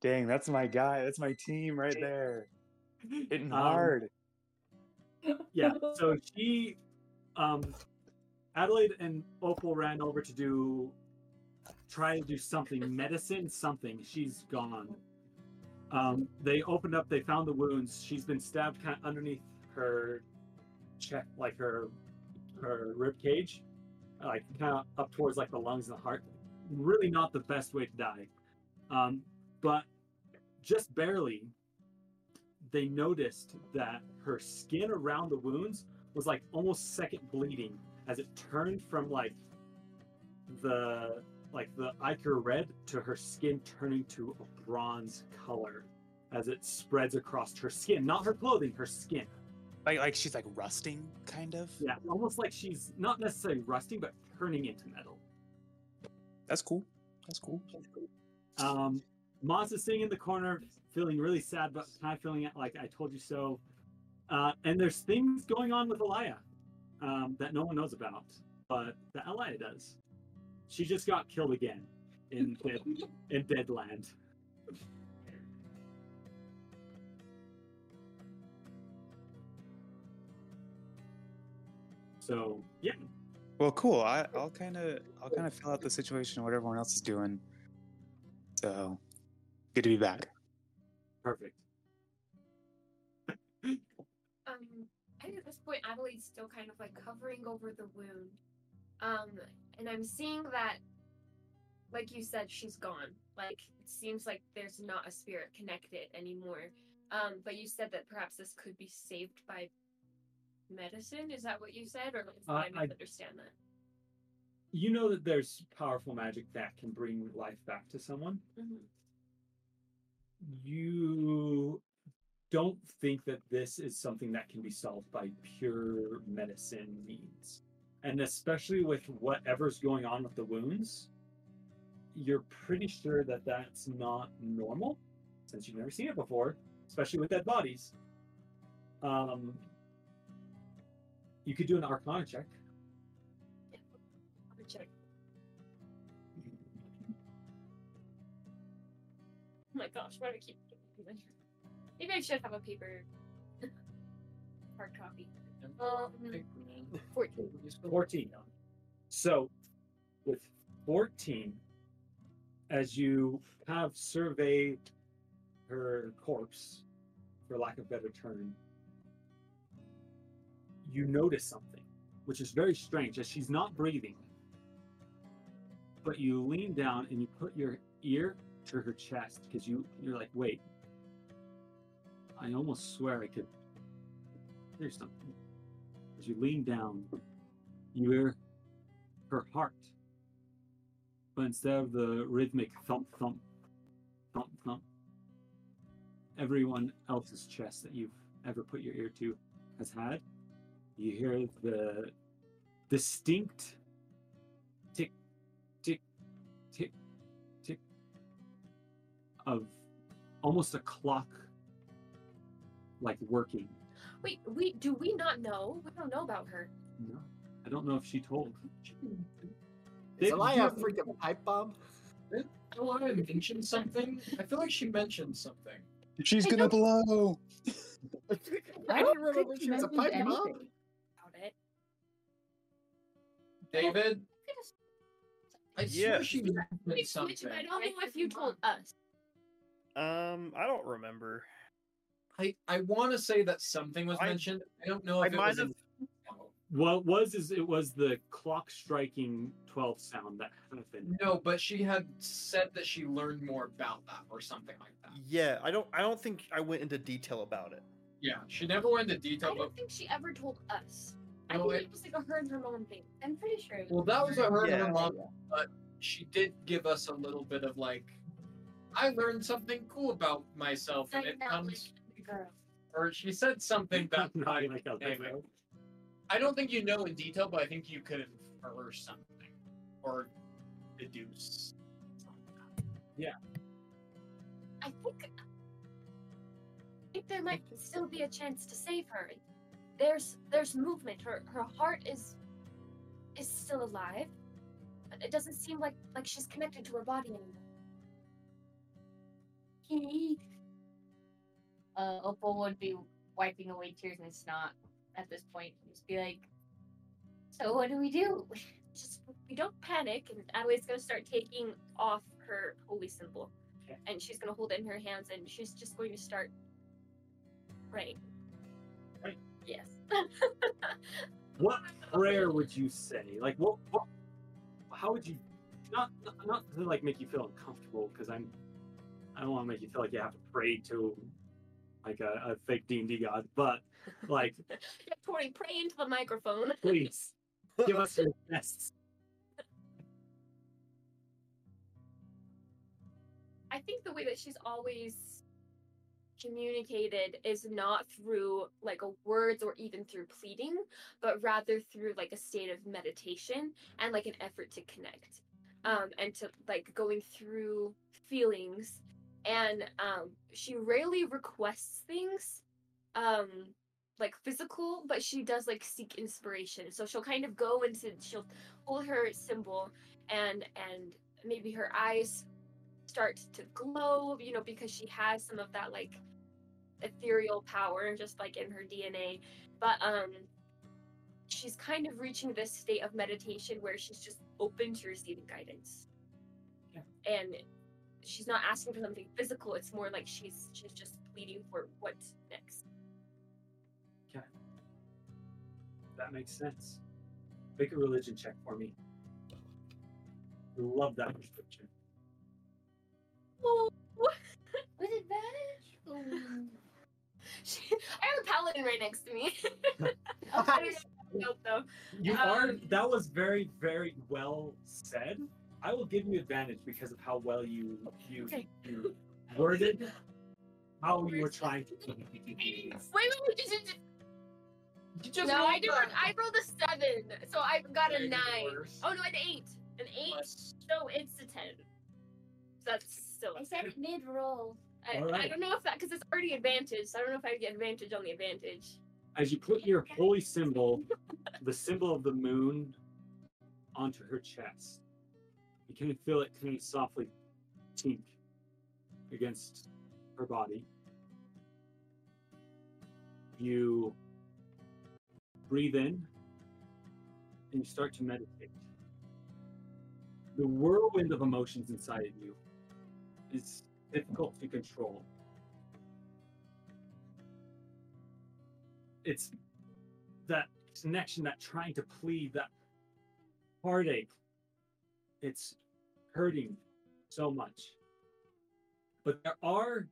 Dang, that's my guy. That's my team right there. Hitting hard. Yeah, so she... Adelaide and Opal ran over to try to do something. Medicine, something. She's gone. They opened up. They found the wounds. She's been stabbed kind of underneath her chest, like her rib cage, like kind of up towards like the lungs and the heart. Really not the best way to die. But just barely, they noticed that her skin around the wounds was like almost second bleeding as it turned from like the ichor red to her skin turning to a bronze color as it spreads across her skin, not her clothing, her skin. Like she's like rusting, kind of. Yeah, almost like she's not necessarily rusting, but turning into metal. That's cool. Moss is sitting in the corner, feeling really sad, but kind of feeling like I told you so. And there's things going on with Alia that no one knows about, but that Alia does. She just got killed again in Deadland. So yeah. Well, cool. I'll kind of fill out the situation and what everyone else is doing. So good to be back. Perfect. I think at this point, Adelaide's still kind of like covering over the wound, and I'm seeing that, like you said, she's gone. Like it seems like there's not a spirit connected anymore. But you said that perhaps this could be saved by medicine. Is that what you said, or did I misunderstand that? You know that there's powerful magic that can bring life back to someone. Mm-hmm. You don't think that this is something that can be solved by pure medicine means, and especially with whatever's going on with the wounds, you're pretty sure that that's not normal, since you've never seen it before, especially with dead bodies. You could do an Arcana check. Yeah, Arcana check. Oh my gosh, why do I keep doing this? Maybe I should have a paper hard copy. 14. 14. So, with 14, as you kind of survey her corpse, for lack of a better term, you notice something, which is very strange, as she's not breathing. But you lean down and you put your ear to her chest, because you're like, wait. I almost swear I could hear something. As you lean down, you hear her heart. But instead of the rhythmic thump, thump, thump, thump, everyone else's chest that you've ever put your ear to has had, you hear the distinct tick, tick, tick, tick of almost a clock like working. Wait, do we not know? We don't know about her. No, I don't know if she told. Is Alia a freaking pipe bomb? Did Alia mention something? I feel like she mentioned something. She's gonna blow. I don't remember she was a pipe bomb. About it. David. I swear she mentioned something. I don't know if you told us. I don't remember. I want to say that something was mentioned. I don't know if it was. What it was is it was the clock striking 12 sound that happened. No, but she had said that she learned more about that or something like that. Yeah, I don't think I went into detail about it. Yeah, she never went into detail. I don't think she ever told us. No, I think it was like a her and her mom thing. I'm pretty sure. Well, that was a her and her mom, but she did give us a little bit of like, I learned something cool about myself, and it comes. Girl. Or she said something that I don't think you know in detail, but I think you could infer something or deduce something. Yeah. I think there might still be a chance to save her. There's movement. Her heart is still alive. It doesn't seem like she's connected to her body anymore. Opal would be wiping away tears and snot at this point. Just be like, so what do we do? Just, we don't panic. And Adelaide's going to start taking off her holy symbol. Okay. And she's going to hold it in her hands, and she's just going to start praying. Right? Yes. What prayer would you say? Like, what how would you, not to like make you feel uncomfortable, because I don't want to make you feel like you have to pray to like a fake D&D god, but like... Yeah, Tori, pray into the microphone. Please, give us your best. I think the way that she's always communicated is not through like words or even through pleading, but rather through like a state of meditation and like an effort to connect, and to like going through feelings. And she rarely requests things, like physical, but she does like seek inspiration. So she'll kind of go into, she'll hold her symbol, and maybe her eyes start to glow, you know, because she has some of that like ethereal power just like in her DNA. But she's kind of reaching this state of meditation where she's just open to receiving guidance. Yeah. And she's not asking for something physical. It's more like she's just pleading for what's next. Okay. That makes sense. Make a religion check for me. Love that description. Oh, what? Was it bad? Oh. I have a paladin right next to me. You are. That was very, very well said. I will give you advantage because of how well you worded how you were trying to. Wait. I rolled a 7, so I've got a 9. Worse. Oh no, an 8. An 8. Plus. So it's a 10. So that's still. I said mid roll. I don't know if that because it's already advantage. So I don't know if I get advantage on the advantage. As you put your holy symbol, the symbol of the moon, onto her chest, you can feel it kind of softly tink against her body. You breathe in and you start to meditate. The whirlwind of emotions inside of you is difficult to control. It's that connection, that trying to plead, that heartache. It's hurting so much. But there are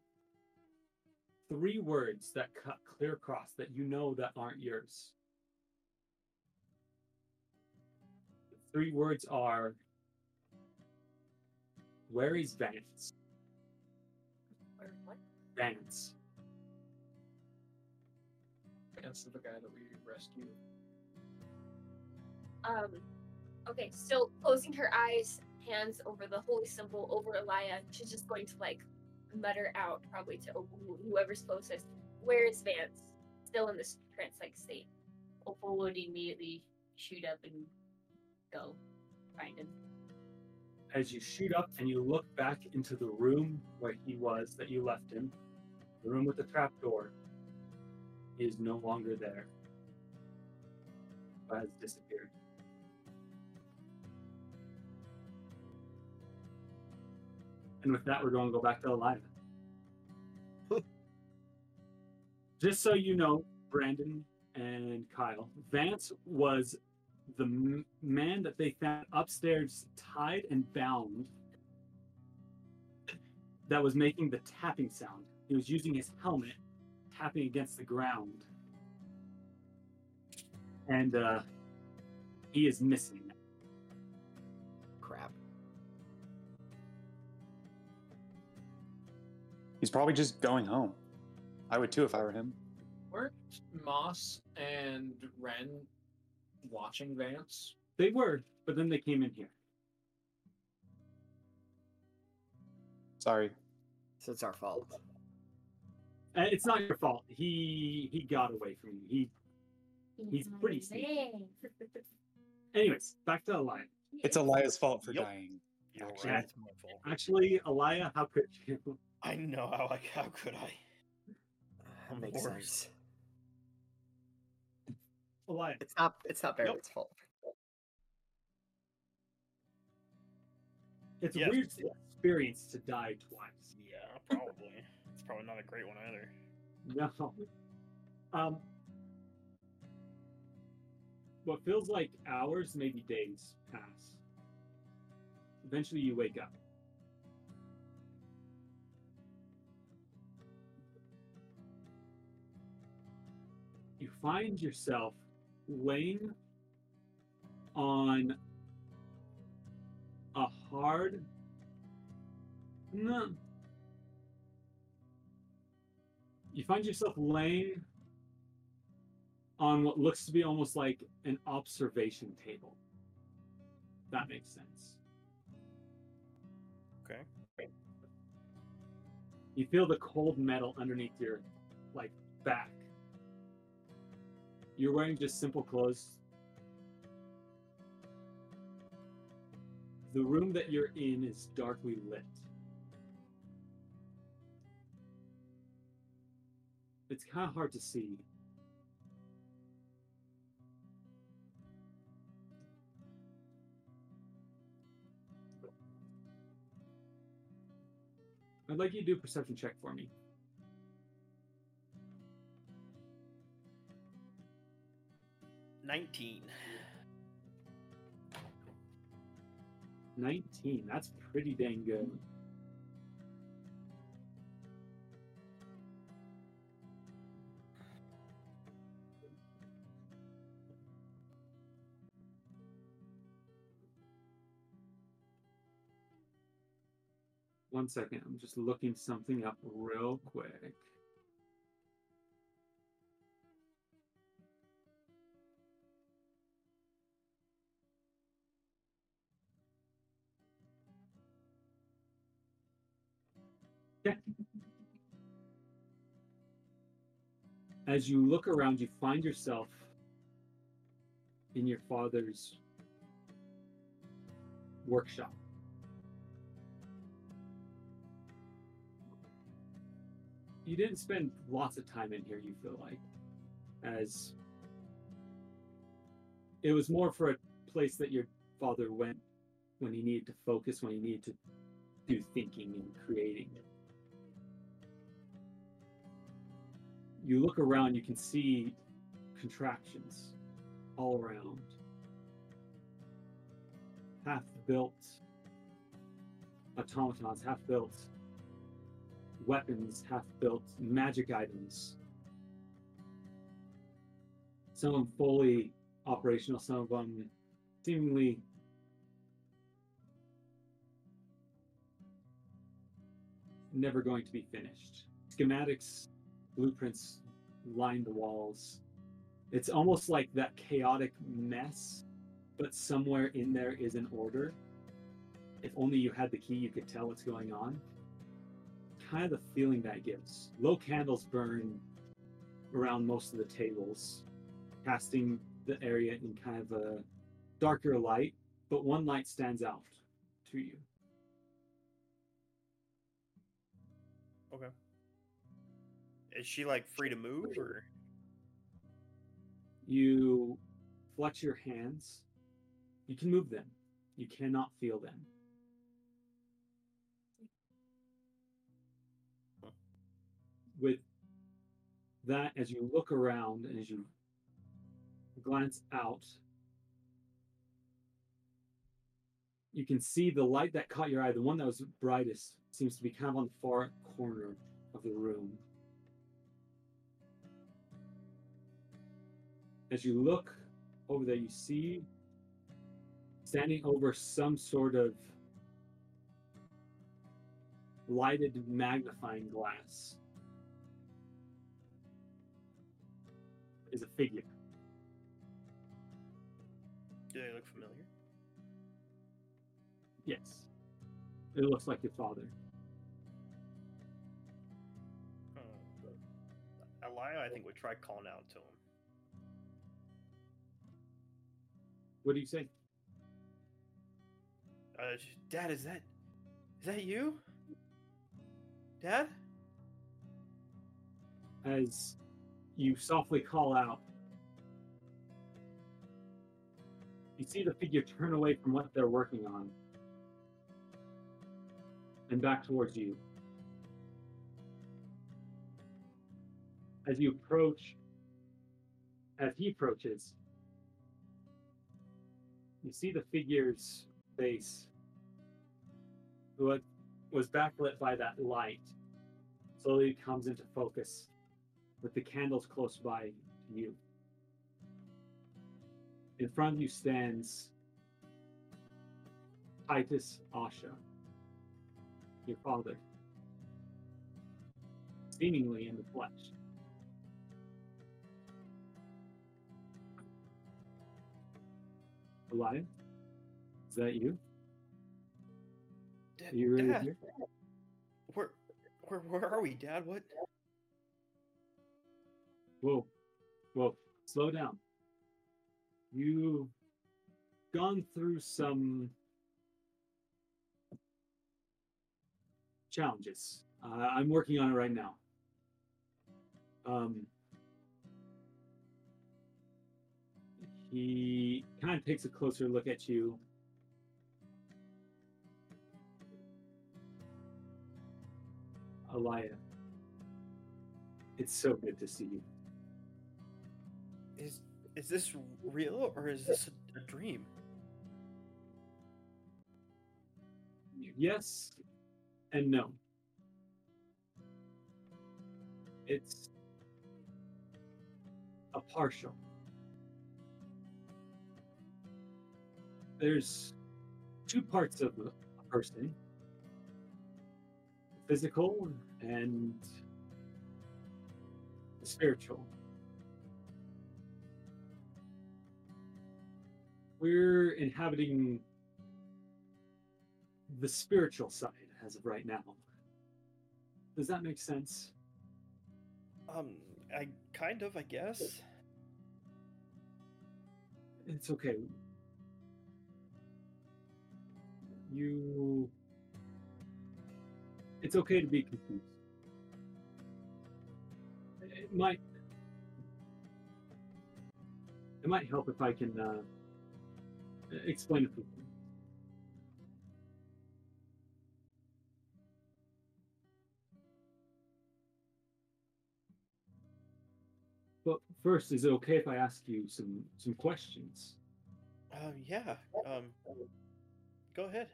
3 words that cut clear across that you know that aren't yours. The 3 words are, where is Vance? Where what? Vance. That's the guy that we rescued. Okay, so closing her eyes, hands over the holy symbol, over Alia, she's just going to like mutter out, probably to whoever's closest, where is Vance? Still in this trance-like state. Opal would immediately shoot up and go find him. As you shoot up and you look back into the room where he was, that you left him, the room with the trapdoor, is no longer there, but has disappeared. And with that, we're going to go back to Alia. Just so you know, Brandon and Kyle, Vance was the man that they found upstairs tied and bound that was making the tapping sound. He was using his helmet, tapping against the ground. And he is missing. Crap. He's probably just going home. I would too if I were him. Weren't Moss and Ren watching Vance? They were, but then they came in here. Sorry. So it's our fault. It's not your fault. He got away from you. He's pretty safe. Anyways, back to Alia. It's Alia's fault for dying. Actually, that's my fault. Actually, Alia, how could you? I know. How could I? That makes sense. Alia. It's not Baron's fault. It's a weird experience to die twice. Yeah, probably. It's probably not a great one either. No. What feels like hours, maybe days, pass. Eventually, you wake up. You find yourself laying on a hard, you find yourself laying on what looks to be almost like an observation table. That makes sense. Okay. You feel the cold metal underneath your back. You're wearing just simple clothes. The room that you're in is darkly lit. It's kind of hard to see. I'd like you to do a perception check for me. Nineteen. That's pretty dang good. One second, I'm just looking something up real quick. Okay. As you look around, you find yourself in your father's workshop. You didn't spend lots of time in here, you feel like, as it was more for a place that your father went when he needed to focus, when he needed to do thinking and creating. You look around, you can see contraptions all around, half-built automatons, half-built weapons, half-built magic items. Some of them fully operational, some of them seemingly never going to be finished. Schematics, blueprints line the walls. It's almost like that chaotic mess, but somewhere in there is an order. If only you had the key, you could tell what's going on. Kind of the feeling that gives. Low candles burn around most of the tables, casting the area in kind of a darker light, but one light stands out to you. Okay. Is she like free to move, or? You flex your hands. You can move them. You cannot feel them. With that, as you look around and as you glance out, you can see the light that caught your eye, the one that was brightest, seems to be kind of on the far corner of the room. As you look over there, you see standing over some sort of lighted magnifying glass is a figure. Do they look familiar? Yes. It looks like your father. Alia, I think, would try calling out to him. What do you say? Dad, is that you? Dad? As you softly call out, you see the figure turn away from what they're working on and back towards you. As you approach, as he approaches, you see the figure's face, who was backlit by that light, slowly comes into focus with the candles close by you. In front of you stands Titus Asha, your father, seemingly in the flesh. Alia, is that you? Are you really Dad, here? Where are we, Dad? What? Whoa, slow down. You've gone through some challenges. I'm working on it right now. He kind of takes a closer look at you. Alia. It's so good to see you. Is this real or is this a dream? Yes and no. It's a partial. There's two parts of a person. Physical and spiritual. We're inhabiting the spiritual side as of right now. Does that make sense? I kind of, I guess. It's okay. It's okay to be confused. It might help if I can explain it to you. But first, is it okay if I ask you some questions? Yeah. Go ahead.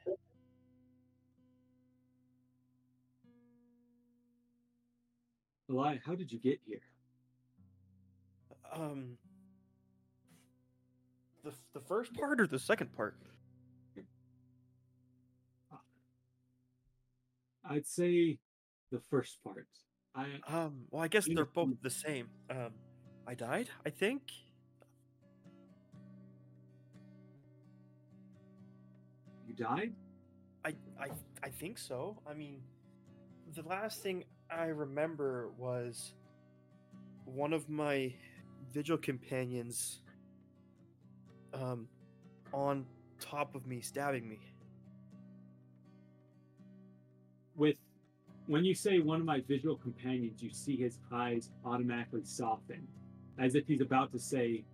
Alia, how did you get here? The first part or the second part? I'd say the first part. Well, I guess they're both the same. I died, I think. You died? I think so. I mean, the last thing I remember was one of my vigil companions on top of me, stabbing me. When you say one of my vigil companions, you see his eyes automatically soften, as if he's about to say,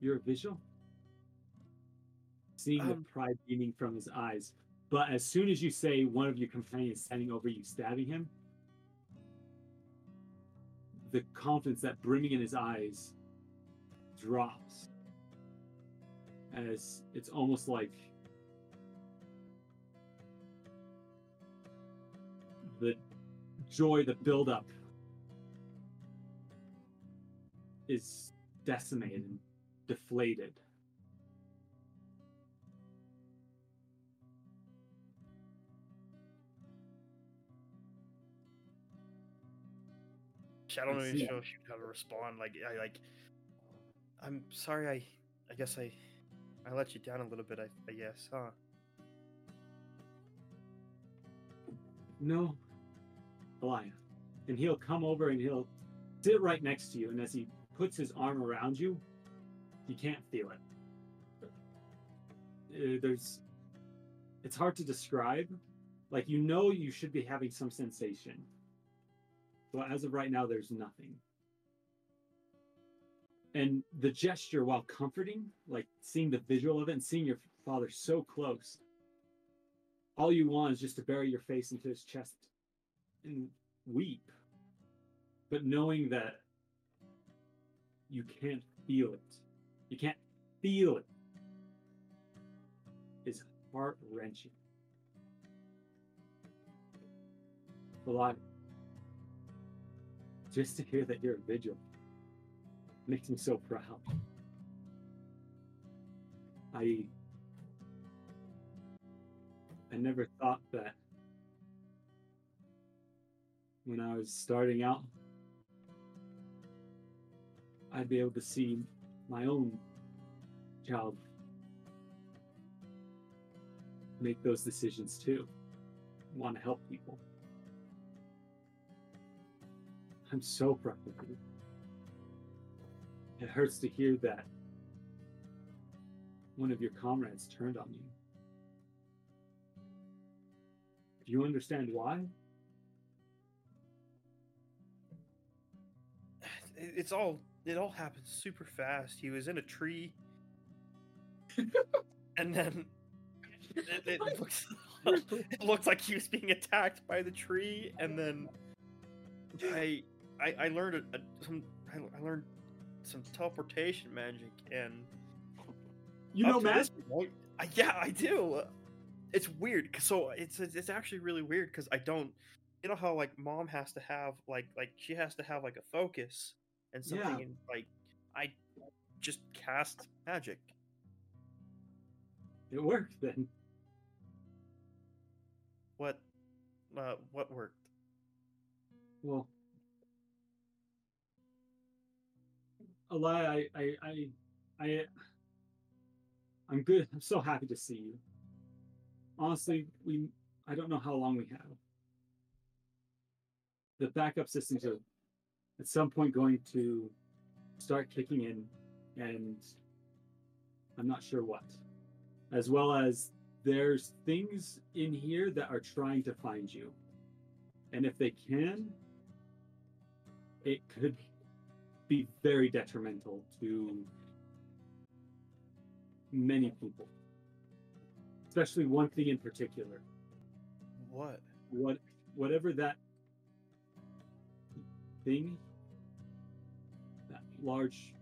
"You're a vigil?" Seeing the pride beaming from his eyes. But as soon as you say one of your companions standing over you, stabbing him, the confidence that brimming in his eyes drops. As it's almost like the joy, the buildup is decimated and deflated. I don't even know how to respond. I'm sorry. I guess I let you down a little bit. I guess, huh? No, Alia, and he'll come over and he'll sit right next to you. And as he puts his arm around you, you can't feel it. It's hard to describe. Like, you know, you should be having some sensation. But as of right now, there's nothing. And the gesture, while comforting, like seeing the visual of it and seeing your father so close, all you want is just to bury your face into his chest and weep. But knowing that you can't feel it. You can't feel it is heart-wrenching. A lot. Just to hear that you're a vigil makes me so proud. I never thought that when I was starting out, I'd be able to see my own child make those decisions too, want to help people. I'm so proud of you. It hurts to hear that one of your comrades turned on you. Do you understand why? It all happened super fast. He was in a tree, and then It looks like he was being attacked by the tree, and then I learned some teleportation magic, and you know magic. Yeah, I do. It's weird. So it's actually really weird because I don't. You know how like mom has to have like she has to have like a focus and something, and like I just cast magic. It worked then. What worked? Well, Alia, I'm good. I'm so happy to see you. Honestly, I don't know how long we have. The backup systems are at some point going to start kicking in, and I'm not sure what. As well as there's things in here that are trying to find you. And if they can, it could be very detrimental to many people. Especially one thing in particular. What? Whatever that thing, that large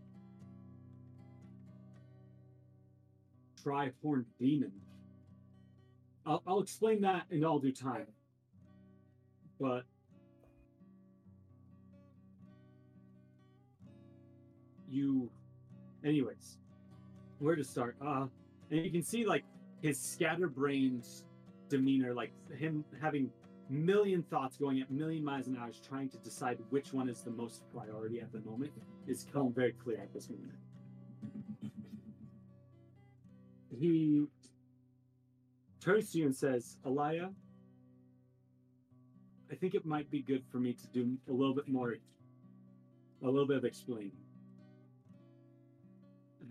tri-horned demon. I'll explain that in all due time. But anyways, where to start? And you can see like his scatterbrained demeanor, like him having million thoughts going at million miles an hour, trying to decide which one is the most priority at the moment, is coming very clear at this moment. He turns to you and says, Alia, I think it might be good for me to do a little bit of explaining.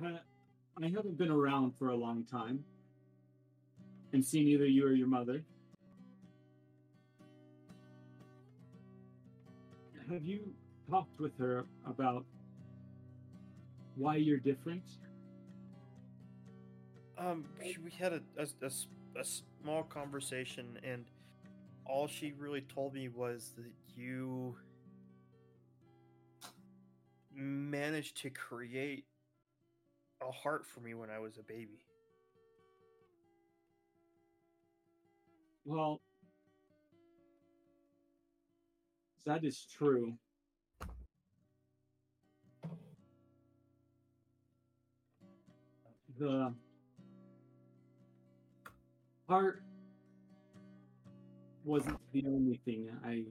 I haven't been around for a long time and seen either you or your mother. Have you talked with her about why you're different? We had a small conversation, and all she really told me was that you managed to create a heart for me when I was a baby. Well, that is true. The heart wasn't the only thing I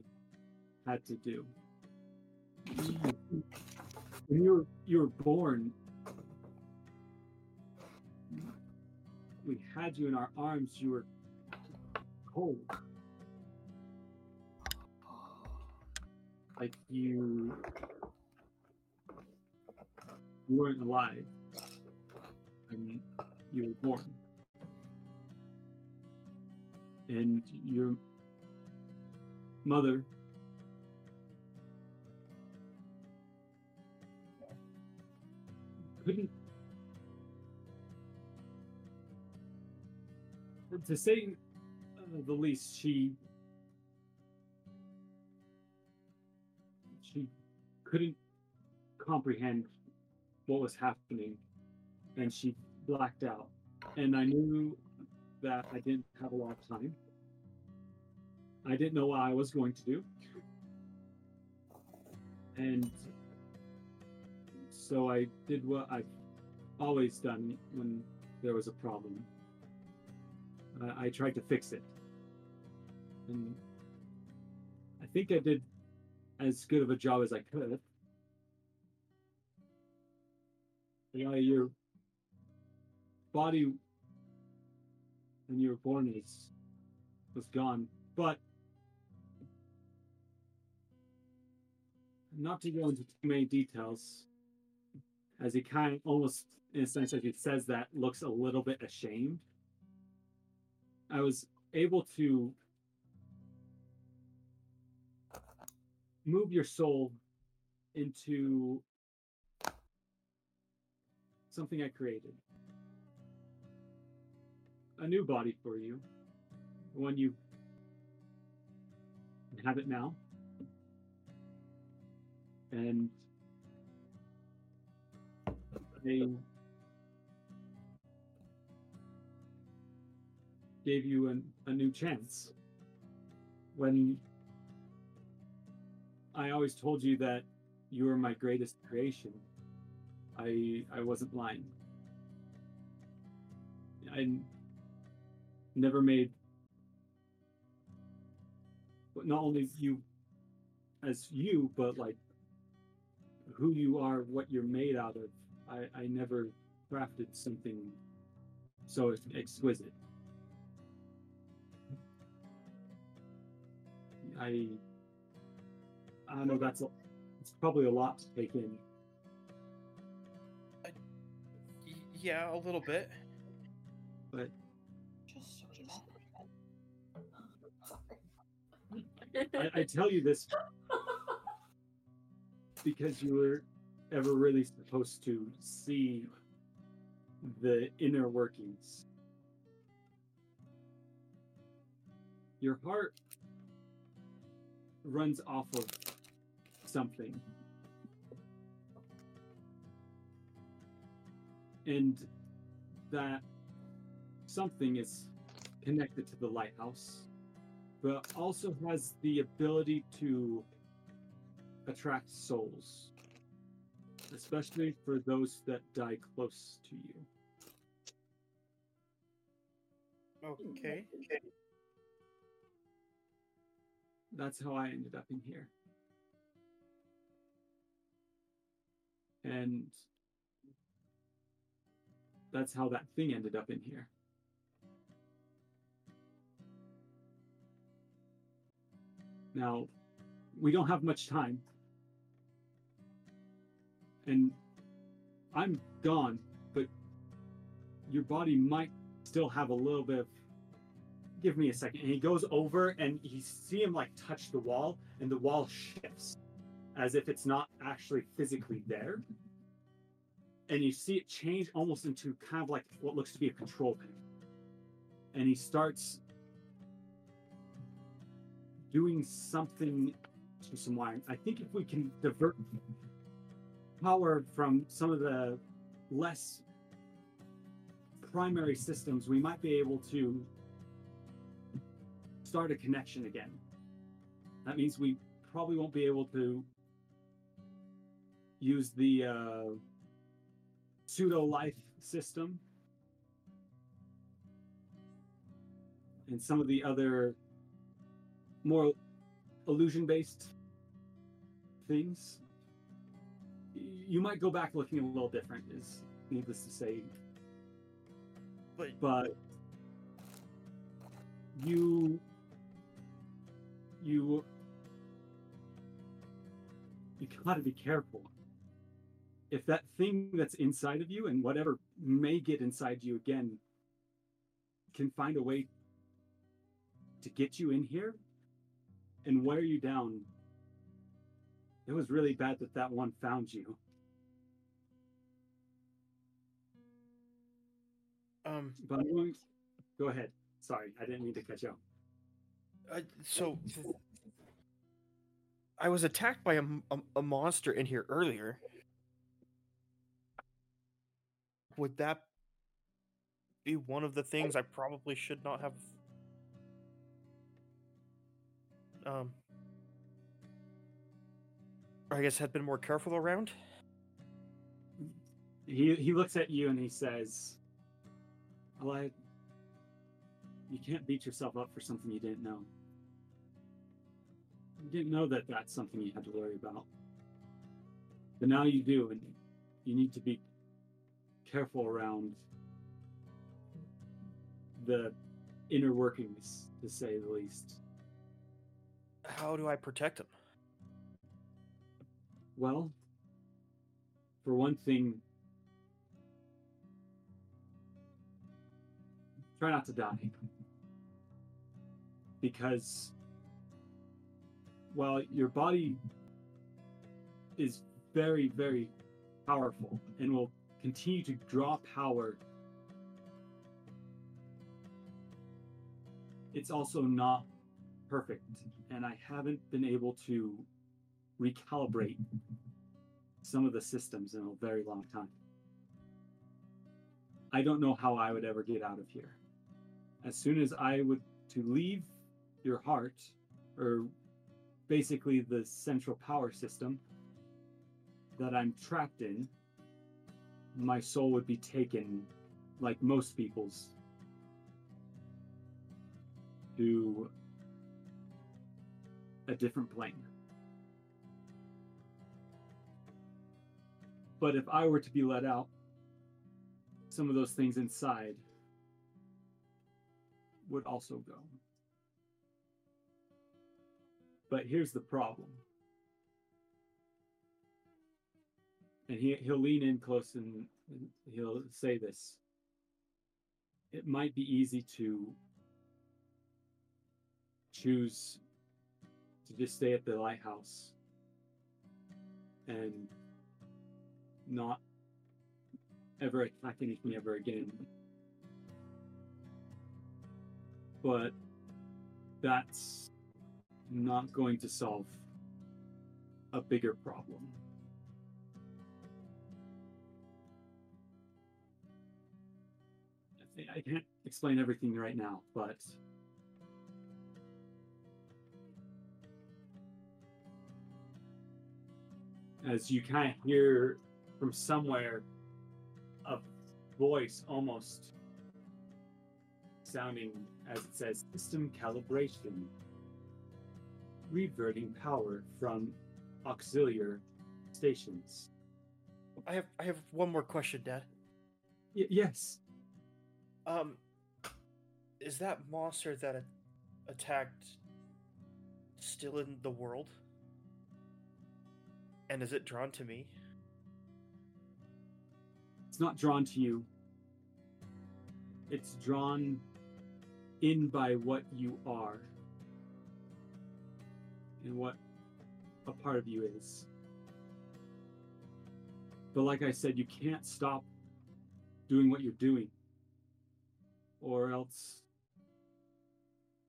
had to do. When you were born, we had you in our arms. You were cold, like you weren't alive when you were born. And your mother couldn't. To say the least, she couldn't comprehend what was happening, and she blacked out. And I knew that I didn't have a lot of time. I didn't know what I was going to do. And so I did what I've always done when there was a problem. I tried to fix it. And I think I did as good of a job as I could. Your body when you were born was gone, but not to go into too many details, as he kind of almost, in a sense, as he says that, looks a little bit ashamed. I was able to move your soul into something I created. a new body for you. The one you inhabit now. And they gave you a new chance. When I always told you that you were my greatest creation, I wasn't lying. I never made, not only you as you, but like who you are, what you're made out of. I never crafted something so exquisite. I don't know, it's probably a lot to take in. Yeah, a little bit. But just I tell you this because you were ever really supposed to see the inner workings. Your heart runs off of something. And that something is connected to the lighthouse, but also has the ability to attract souls, especially for those that die close to you. Okay. That's how I ended up in here. And that's how that thing ended up in here. Now, we don't have much time. And I'm gone, but your body might still have a little bit of... Give me a second. And he goes over and you see him like touch the wall, and the wall shifts as if it's not actually physically there. And you see it change almost into kind of like what looks to be a control panel. And he starts doing something to some wiring. I think if we can divert power from some of the less primary systems, we might be able to start a connection again. That means we probably won't be able to use the... pseudo-life system and some of the other more illusion-based things. You might go back looking a little different, is needless to say. But you gotta be careful. If that thing that's inside of you and whatever may get inside you again can find a way to get you in here and wear you down, it was really bad that that one found you. But I'm going... Go ahead. Sorry, I didn't mean to catch you. I was attacked by a monster in here earlier. Would that be one of the things I probably should not have? I guess had been more careful around. He looks at you and he says, "Alia, you can't beat yourself up for something you didn't know. You didn't know that that's something you had to worry about, but now you do, and you need to be careful around the inner workings, to say the least." How do I protect them? Well, for one thing, try not to die. Because while your body is very, very powerful and will continue to draw power it's also not perfect, and I haven't been able to recalibrate some of the systems in a very long time. I don't know how I would ever get out of here. As soon as I would to leave your heart, or basically the central power system that I'm trapped in, my soul would be taken, like most people's, to a different plane. But if I were to be let out, some of those things inside would also go. But here's the problem. And he'll lean in close and he'll say this. It might be easy to choose to just stay at the lighthouse and not ever attack anything ever again. But that's not going to solve a bigger problem. I can't explain everything right now, but as you kind of hear from somewhere, a voice almost sounding as it says, system calibration, reverting power from auxiliary stations. I have one more question, Dad. Yes. Is that monster that attacked still in the world? And is it drawn to me? It's not drawn to you. It's drawn in by what you are and what a part of you is. But like I said, you can't stop doing what you're doing, or else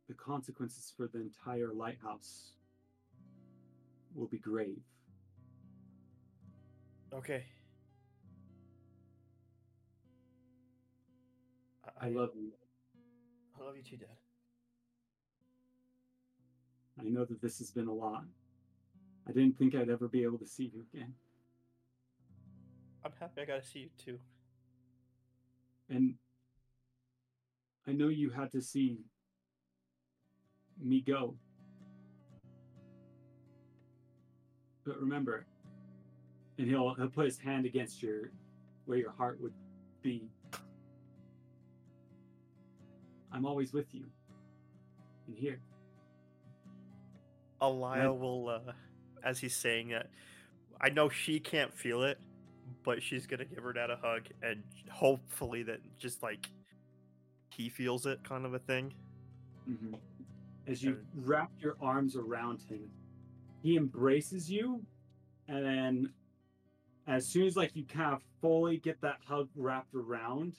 the consequences for the entire lighthouse will be grave. Okay. I love you. I love you too, Dad. I know that this has been a lot. I didn't think I'd ever be able to see you again. I'm happy I got to see you too. And I know you had to see me go. But remember, and he'll put his hand against where your heart would be. I'm always with you. And here. Alia will, as he's saying that, I know she can't feel it, but she's going to give her dad a hug, and hopefully that just like he feels it, kind of a thing. Mm-hmm. As you wrap your arms around him, he embraces you, and then as soon as like you kind of fully get that hug wrapped around,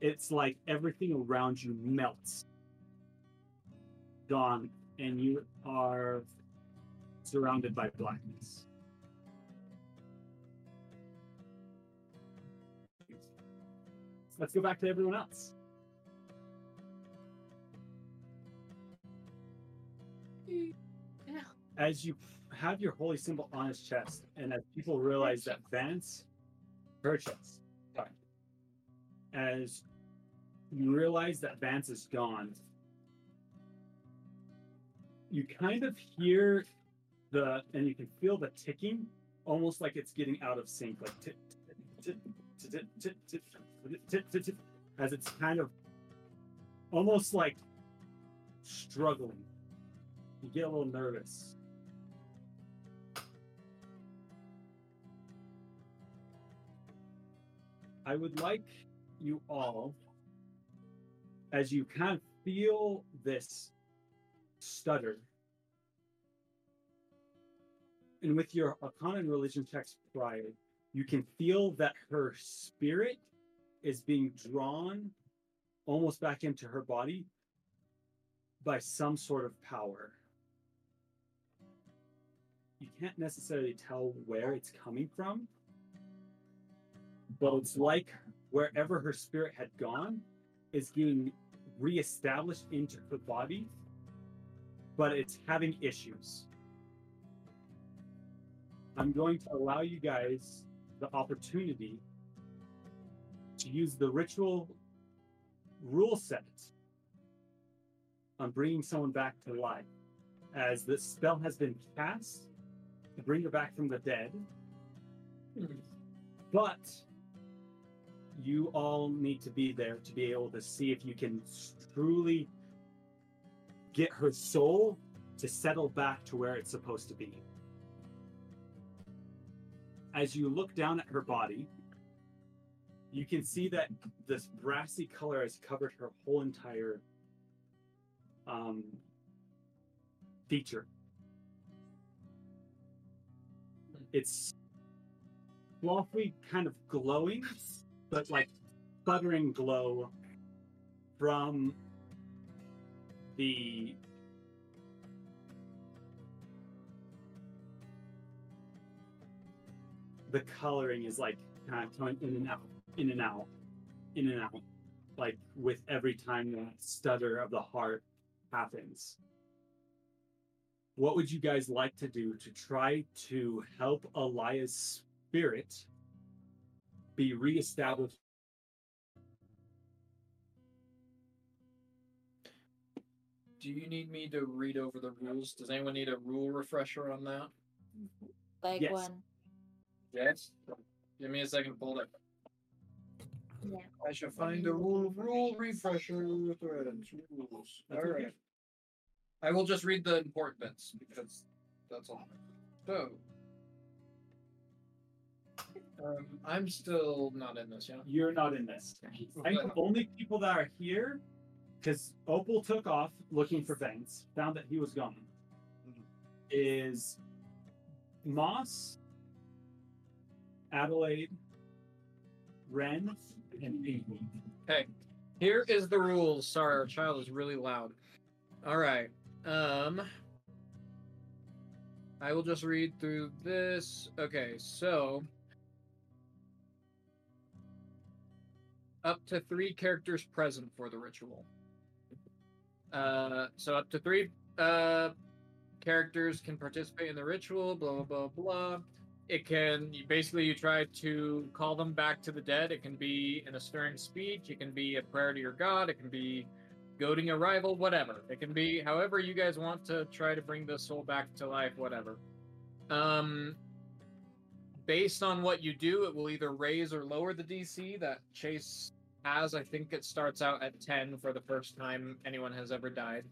it's like everything around you melts. Dawn, and you are surrounded by blackness. Let's go back to everyone else. As you have your holy symbol on his chest, and as people realize that Vance, her chest, sorry, as you realize that Vance is gone, you kind of hear and you can feel the ticking, almost like it's getting out of sync, like tick, tick, tick, tick, tick. As it's kind of almost like struggling. You get a little nervous. I would like you all, as you kind of feel this stutter, and with your Arcana and religion checks prior, you can feel that her spirit is being drawn almost back into her body by some sort of power. You can't necessarily tell where it's coming from, but it's like wherever her spirit had gone is being reestablished into the body, but it's having issues. I'm going to allow you guys the opportunity to use the ritual rule set on bringing someone back to life. As the spell has been cast to bring her back from the dead, but you all need to be there to be able to see if you can truly get her soul to settle back to where it's supposed to be. As you look down at her body, you can see that this brassy color has covered her whole entire feature. It's softly kind of glowing, but like fluttering glow from the coloring is like kind of coming in and out, in and out, in and out, like with every time that stutter of the heart happens. What would you guys like to do to try to help Alia's spirit be reestablished? Do you need me to read over the rules? Does anyone need a rule refresher on that? Like yes. One. Yes? Give me a second to pull it up. Yeah. I shall find a rule refresher threads, rules. All right. I will just read the important bits because that's all. So, I'm still not in this, yeah? You're not in this. I think the only people that are here, because Opal took off looking for Vance, found that he was gone, is Moss, Adelaide, Ren, and Amy. Hey, here is the rules. Sorry, our child is really loud. All right. I will just read through this. Okay, so up to 3 characters present for the ritual. So up to 3 characters can participate in the ritual, blah, blah, blah. It can, basically you try to call them back to the dead. It can be in a stirring speech. It can be a prayer to your god. It can be goading a rival, whatever. It can be however you guys want to try to bring the soul back to life, whatever. Based on what you do, it will either raise or lower the DC that Chase has. I think it starts out at 10 for the first time anyone has ever died.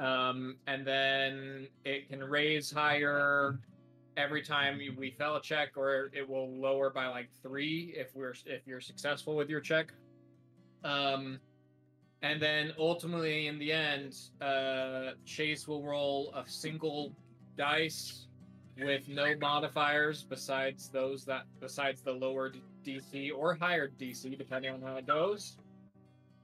And then it can raise higher every time we fail a check, or it will lower by like 3 if you're successful with your check. And then ultimately, in the end, Chase will roll a single dice with no modifiers besides those that the lower DC or higher DC, depending on how it goes.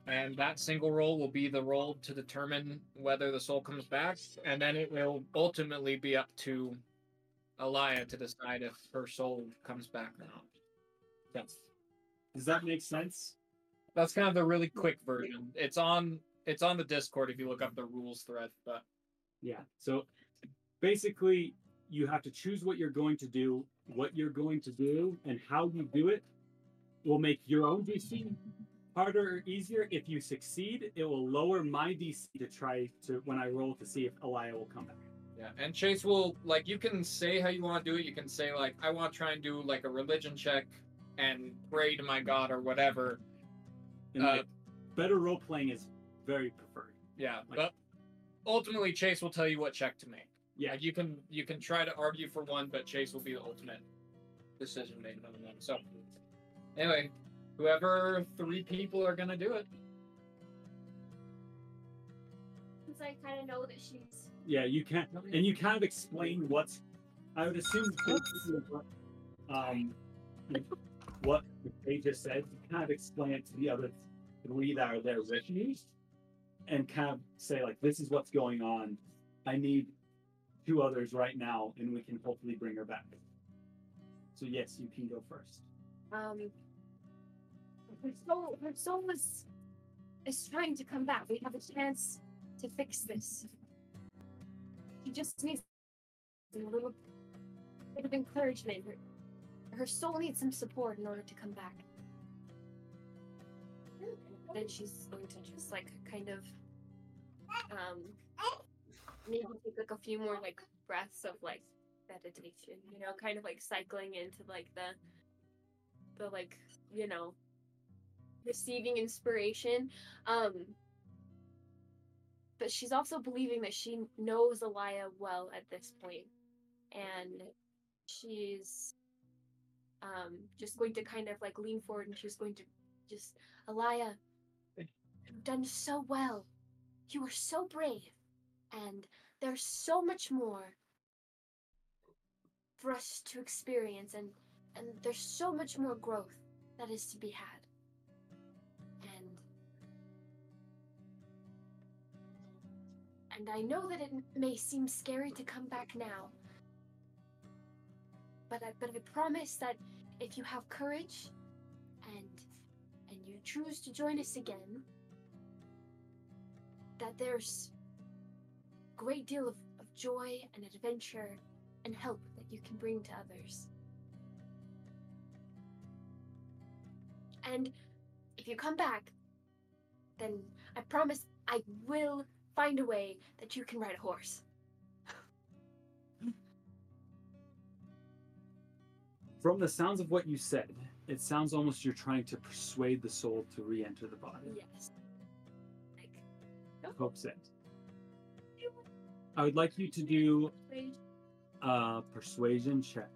And that single roll will be the roll to determine whether the soul comes back. And then it will ultimately be up to Alia to decide if her soul comes back or not. Yes. Does that make sense? That's kind of the really quick version. It's on the Discord if you look up the rules thread. But yeah, so basically you have to choose what you're going to do, and how you do it will make your own DC harder or easier. If you succeed, it will lower my DC to try to when I roll to see if Alia will come back. Yeah, and Chase will, like, you can say how you want to do it. You can say like, I want to try and do like a religion check and pray to my god or whatever. Like, better role playing is very preferred. Yeah, like, but ultimately Chase will tell you what check to make. Yeah, like you can try to argue for one, but Chase will be the ultimate decision maker on them. So anyway, whoever 3 people are gonna do it. Because I kind of know that she's. Yeah, you can, and you kind of explain what's. I would assume. What they just said, you kind of explain it to the other read out their litanies and kind of say, like, this is what's going on. I need 2 others right now, and we can hopefully bring her back. So yes, you can go first. Her soul is trying to come back. We have a chance to fix this. She just needs a little bit of encouragement. Her soul needs some support in order to come back. Then she's going to just, like, kind of, maybe take, like, a few more, like, breaths of, like, meditation, you know, kind of, like, cycling into, like, the, like, you know, receiving inspiration. But she's also believing that she knows Alia well at this point, and she's just going to kind of, like, lean forward, and she's going to just, Alia, you've done so well. You are so brave. And there's so much more for us to experience, and there's so much more growth that is to be had. And I know that it may seem scary to come back now, but I promise that if you have courage and you choose to join us again, that there's a great deal of joy and adventure and help that you can bring to others. And if you come back, then I promise I will find a way that you can ride a horse. From the sounds of what you said, it sounds almost you're trying to persuade the soul to re-enter the body. Yes. Like, no. Hope so. I would like you to do a persuasion check.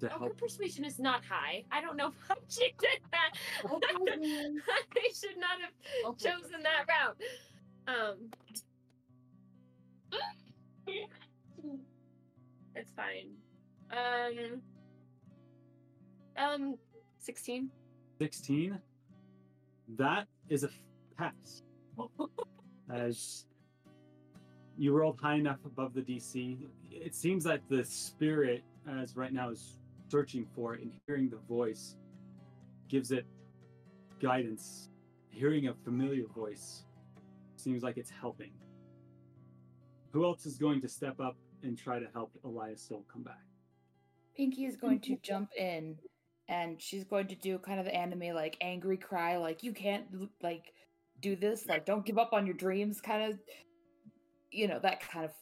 Her persuasion is not high. I don't know why she did that. I should not have chosen that route. It's fine. 16. 16? That is a pass. As you rolled high enough above the DC, it seems like the spirit, as right now is searching for it, and hearing the voice gives it guidance. Hearing a familiar voice seems like it's helping. Who else is going to step up and try to help Elias still come back? Pinky is going to jump in, and she's going to do kind of anime, like, angry cry, like, you can't, like, do this, like, don't give up on your dreams, kind of, you know, that kind of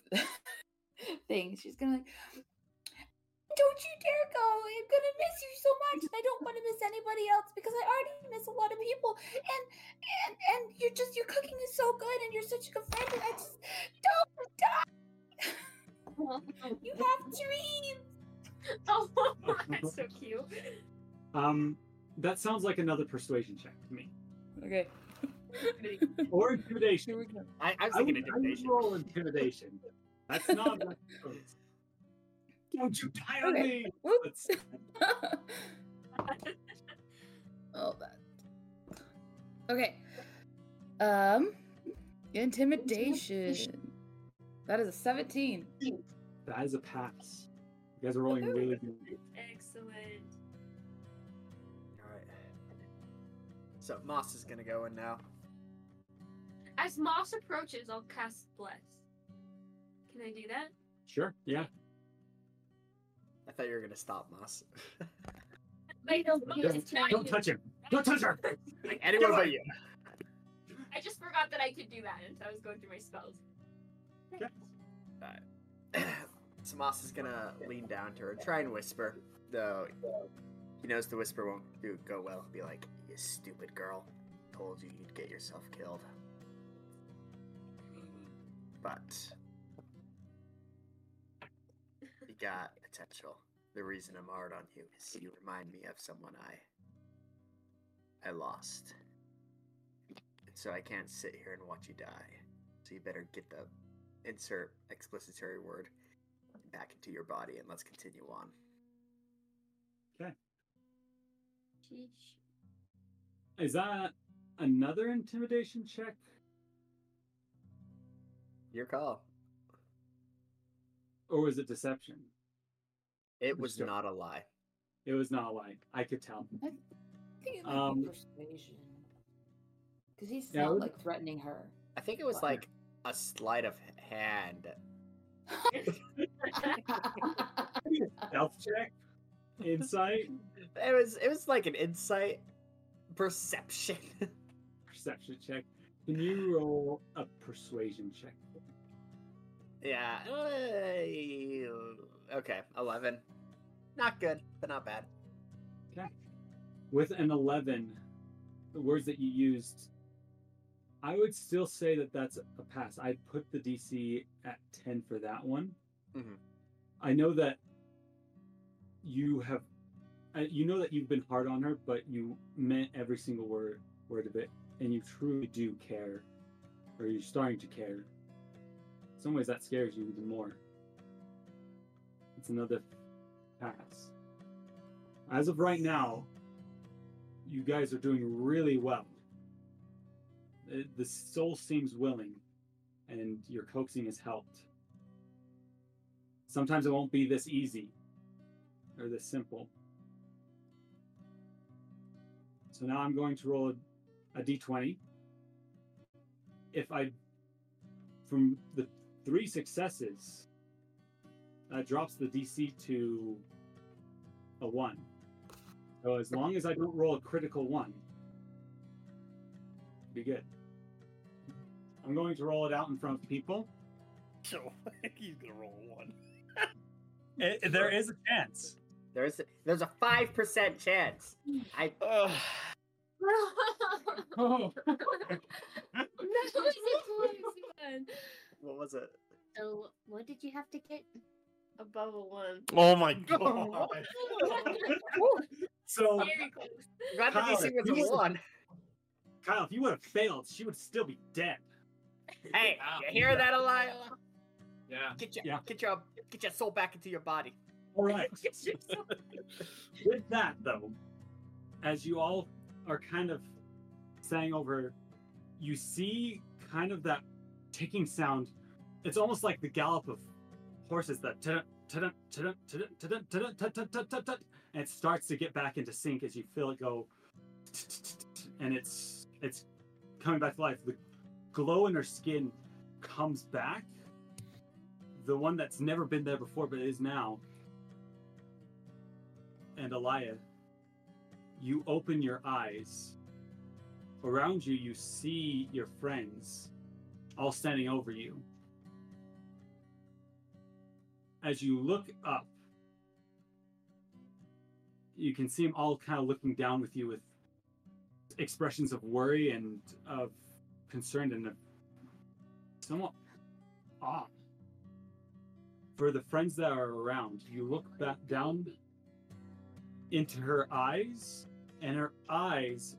thing. She's gonna, like, don't you dare go! I'm gonna miss you so much, and I don't want to miss anybody else because I already miss a lot of people. And your cooking is so good, and you're such a good friend. And I just don't die. You have dreams. Oh, that's so cute. That sounds like another persuasion check to me. Okay. Or intimidation. Here we go. I was thinking intimidation. I would roll intimidation. That's not. Don't you die on me! Whoops! Oh, that. Okay. Intimidation. That is a 17. That is a pass. You guys are rolling really good. Excellent. Alright. So, Moss is gonna go in now. As Moss approaches, I'll cast Bless. Can I do that? Sure, yeah. I thought you were going to stop, Moss. Don't touch him. Don't touch her. Like, anyone but you. I just forgot that I could do that until I was going through my spells. Okay. All right. So Moss is going to lean down to her, try and whisper, though he knows the whisper won't go well. He'll be like, you stupid girl. Told you you'd get yourself killed. But you got potential. The reason I'm hard on you is you remind me of someone I lost. And so I can't sit here and watch you die. So you better get the insert explicitary word back into your body, and let's continue on. Okay. Is that another intimidation check? Your call. Or was it deception? It was not a lie. It was not a lie. I could tell. I think it was persuasion. Because he's not like threatening her. I think it was like a sleight of hand. Self check? Insight? It was like an insight perception. Perception check. Can you roll a persuasion check? Yeah. Okay, 11. Not good, but not bad. Okay. With an 11, the words that you used, I would still say that that's a pass. I put the DC at 10 for that one. Mm-hmm. I know that you've been hard on her, but you meant every single word of it, and you truly do care, or you're starting to care. In some ways, that scares you even more. It's another pass. As of right now, you guys are doing really well. The soul seems willing, and your coaxing has helped. Sometimes it won't be this easy or this simple. So now I'm going to roll a d20. From the 3 successes, that drops the DC to a 1. So as long as I don't roll a critical 1, be good. I'm going to roll it out in front of people. So I think he's going to roll a 1. There is a chance. There's a 5% chance. Oh. No, it's a one. What was it? So, what did you have to get? Above a 1. Oh my god! So, glad that DC was a 1. Kyle, if you would have failed, she would still be dead. Hey, you hear that, Alia? Yeah. Get your soul back into your body. All right. With that, though, as you all are kind of saying over, you see kind of that ticking sound. It's almost like the gallop of horses that and it starts to get back into sync as you feel it go, and it's coming back to life. The glow in her skin comes back, the one that's never been there before, but it is now. And Alia, you open your eyes. Around you, you see your friends all standing over you. As you look up, you can see them all kind of looking down with you with expressions of worry and of concern and of somewhat awe. For the friends that are around, you look back down into her eyes, and her eyes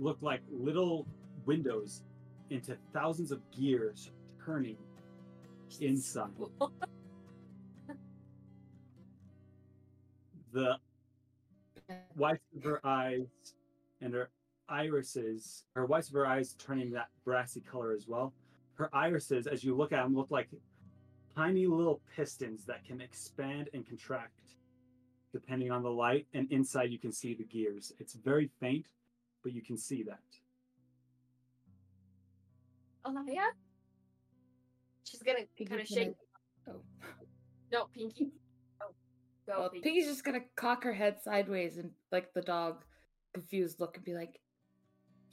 look like little windows into thousands of gears turning inside. The whites of her eyes and her irises, her whites of her eyes turning that brassy color as well. Her irises, as you look at them, look like tiny little pistons that can expand and contract depending on the light, and inside you can see the gears. It's very faint, but you can see that. Alia? She's gonna kind of shake. Oh. No, Pinky. Oh. Go, well, Pinky. Pinky's just gonna cock her head sideways and, like the dog, confused look and be like,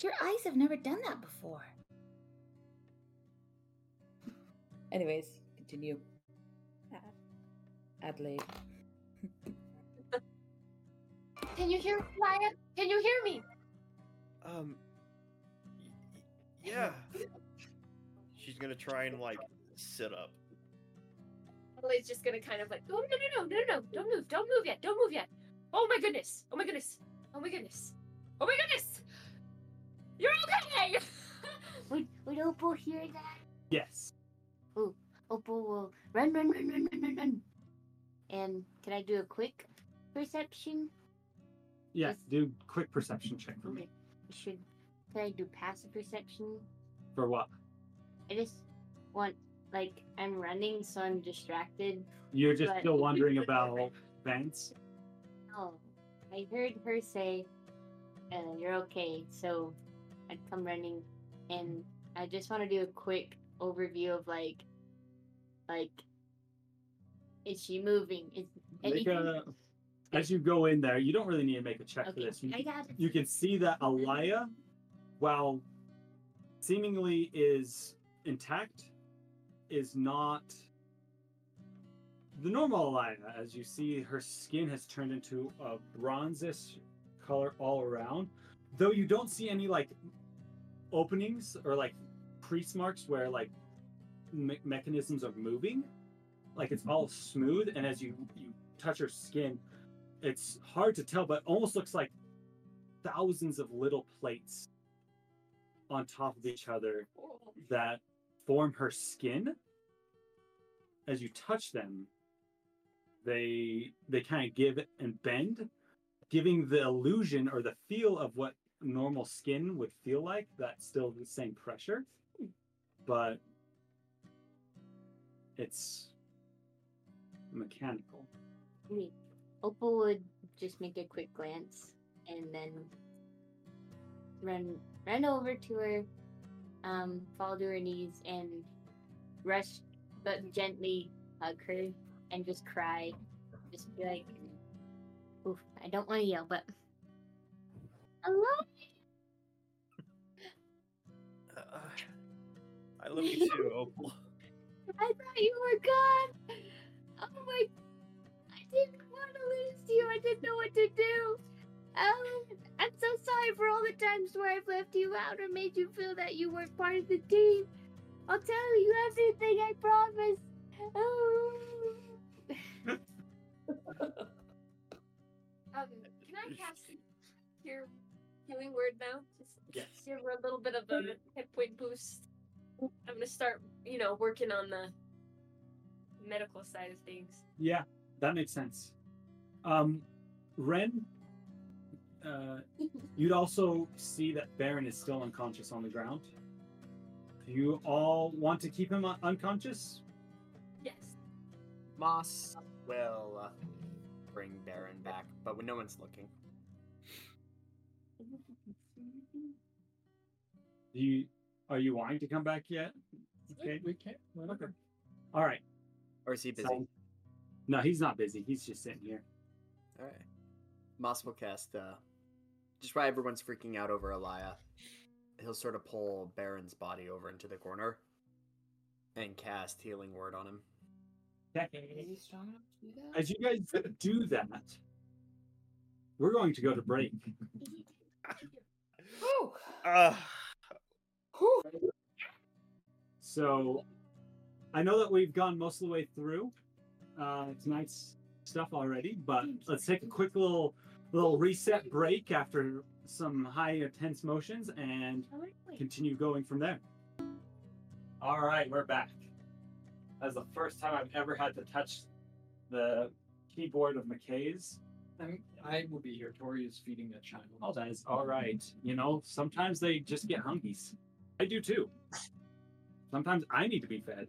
your eyes have never done that before. Anyways, continue. Adelaide. Can you hear me, Alia? Can you hear me? Yeah. She's gonna try and sit up. Ellie's just gonna kind of oh no, don't move yet. Oh my goodness. You're okay. Would Opal hear that? Yes. Oh, Opal will run. And can I do a quick perception? Yes, do quick perception check for me. Can I do passive perception? For what? I just want, like, I'm running, so I'm distracted. You're just still wondering about Vance? Oh, I heard her say, you're okay, so I'd come running, and I just want to do a quick overview of, like, is she moving? Is anything... As you go in there, you don't really need to make a check for this. You can see that Alia, while seemingly is intact, is not the normal Alia. As you see, her skin has turned into a bronzish color all around. Though you don't see any, like, openings or, like, crease marks where, like, mechanisms are moving. Like, it's all smooth, and as you touch her skin, it's hard to tell, but it almost looks like thousands of little plates on top of each other that form her skin. As you touch them, they kind of give and bend, giving the illusion or the feel of what normal skin would feel like. That's still the same pressure, but it's mechanical. Neat. Opal would just make a quick glance and then run over to her, fall to her knees and rush, but gently hug her and just cry. Just be like, oof, I don't want to yell, but I love you. I love you too, Opal. I thought you were gone. Oh my God. I didn't want to lose you. I didn't know what to do. I'm so sorry for all the times where I've left you out or made you feel that you weren't part of the team. I'll tell you everything, I promise. Oh. Can I cast your healing word now? Just give her a little bit of a hit point boost. I'm gonna start, working on the medical side of things. Yeah. That makes sense. Ren, you'd also see that Baron is still unconscious on the ground. Do you all want to keep him unconscious? Yes. Moss will bring Baron back, but when no one's looking. Are you wanting to come back yet? Okay, we can't. Okay. All right. Or is he busy? So, no, he's not busy. He's just sitting here. All right. Moss will cast, just while everyone's freaking out over Alia, he'll sort of pull Baron's body over into the corner and cast Healing Word on him. Is he strong enough to do that? As you guys do that, we're going to go to break. So, I know that we've gone most of the way through tonight's stuff already, but let's take a quick little reset break after some high intense motions and continue going from there. All right, we're back. That's the first time I've ever had to touch the keyboard of McKay's. I will be here. Tori is feeding the child. Oh, that is all right. Sometimes they just get hungies. I do too. Sometimes I need to be fed.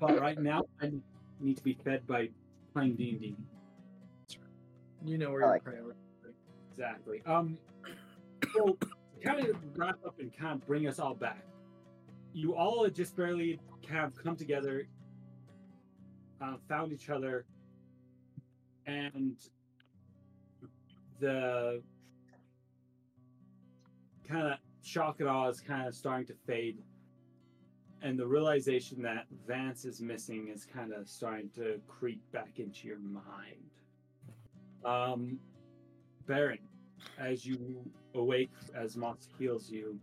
But right now, I need to be fed by playing D&D. Where your priority is. Exactly. So, to kind of wrap up and kind of bring us all back, you all had just barely kind of come together, found each other, and the kind of shock and awe is kind of starting to fade, and the realization that Vance is missing is kind of starting to creep back into your mind. Baron, as you awake, as Moss heals you,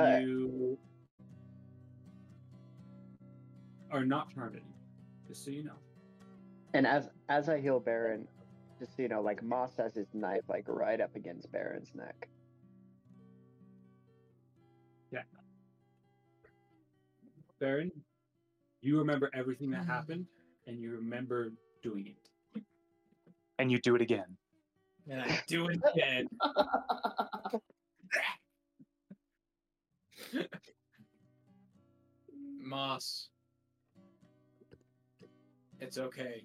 you are not harmed, just so you know. And as I heal Baron, just so you know, like, Moss has his knife, like, right up against Baron's neck. Yeah. Baron, you remember everything that happened, and you remember doing it. And you do it again. And I do it dead. Moss. It's okay.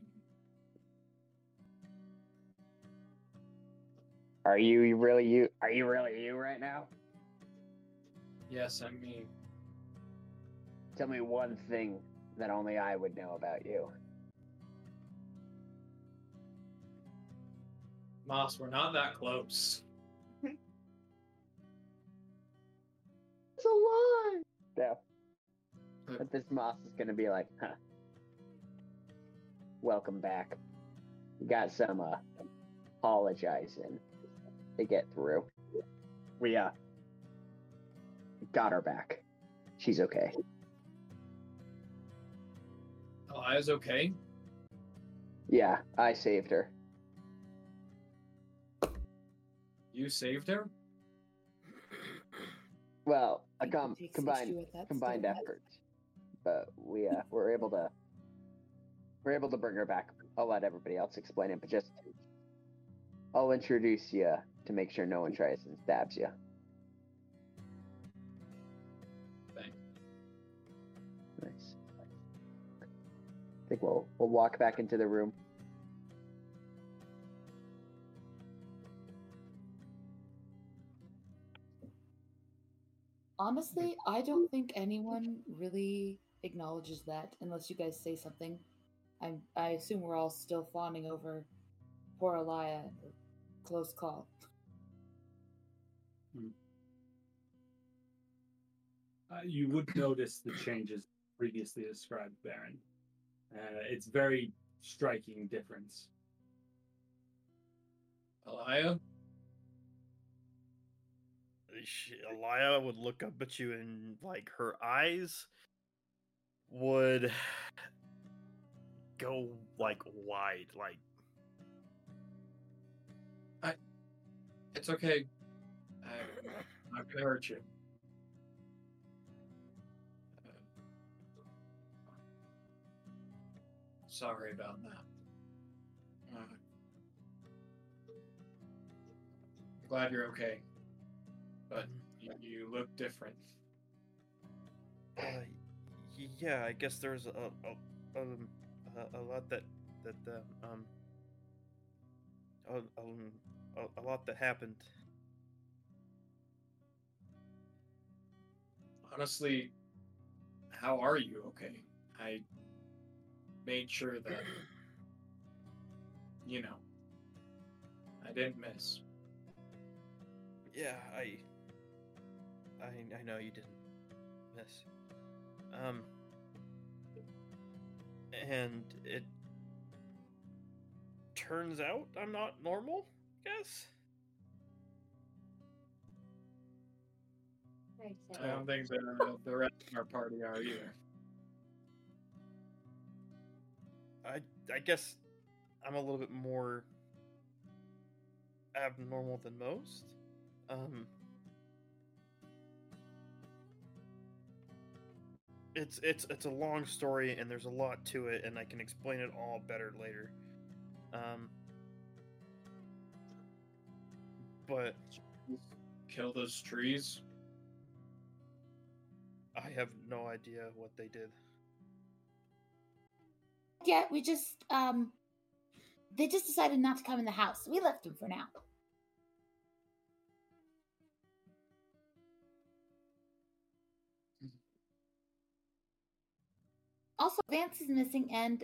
Are you really you? Are you really you right now? Yes, I'm me. Tell me one thing that only I would know about you. Moss, we're not that close. It's a lie! No. But this Moss is going to be like, huh. Welcome back. You got some, apologizing to get through. We, got her back. She's okay. Elia's okay? Yeah, I saved her. You saved her? Well, a combined efforts. But we were able to bring her back. I'll let everybody else explain it, but just I'll introduce you to make sure no one tries and stabs you. Thanks. Nice. I think we'll walk back into the room. Honestly, I don't think anyone really acknowledges that unless you guys say something. I assume we're all still fawning over poor Alia. Close call. You would notice the changes previously described, Baron. It's very striking difference. Alia? Alia would look up at you and, like, her eyes would go, like, wide, like... It's okay. I'm gonna hurt you. Sorry about that. Glad you're okay. But you look different. Yeah, I guess there's a lot that happened. Honestly, how are you? Okay, I made sure that I didn't miss. Yeah, I know you didn't miss. And it turns out I'm not normal, I guess. I don't think the rest of our party are either. I guess I'm a little bit more abnormal than most. It's a long story, and there's a lot to it, and I can explain it all better later. But kill those trees? I have no idea what they did. Yeah, we just they just decided not to come in the house. We left them for now. Also, Vance is missing, and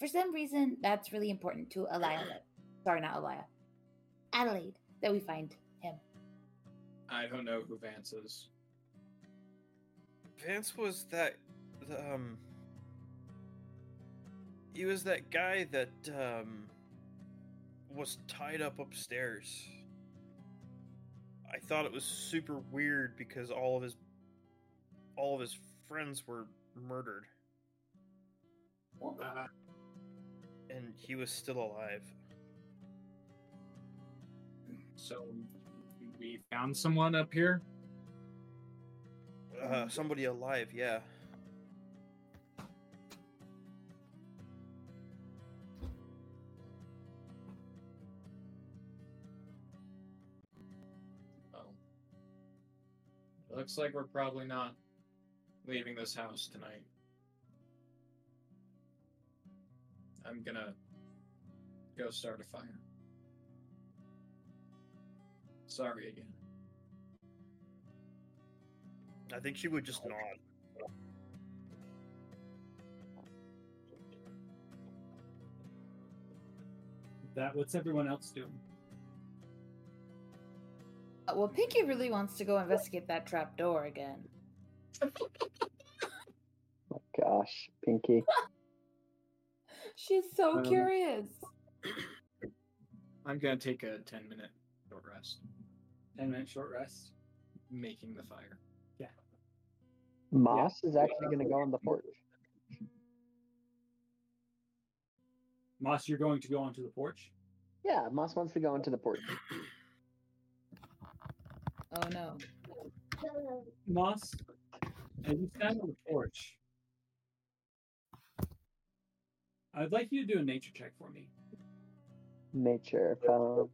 for some reason, that's really important to Alia. Sorry, not Alia. Adelaide, that we find him. I don't know who Vance is. Vance was that... he was that guy that was tied up upstairs. I thought it was super weird because all of his friends were murdered. And he was still alive. So we found someone up here? Somebody alive, yeah. Looks like we're probably not leaving this house tonight. I'm gonna go start a fire. Sorry again. I think she would just nod. That, what's everyone else doing? Well, Pinky really wants to go investigate that trap door again. Oh, gosh, Pinky. She's so curious. I'm going to take a 10-minute short rest. 10-minute short rest? Making the fire. Yeah. Moss is actually going to go on the porch. Moss, you're going to go onto the porch? Yeah, Moss wants to go onto the porch. Oh, no. Moss, as you stand on the porch, I'd like you to do a nature check for me. Nature. Phone.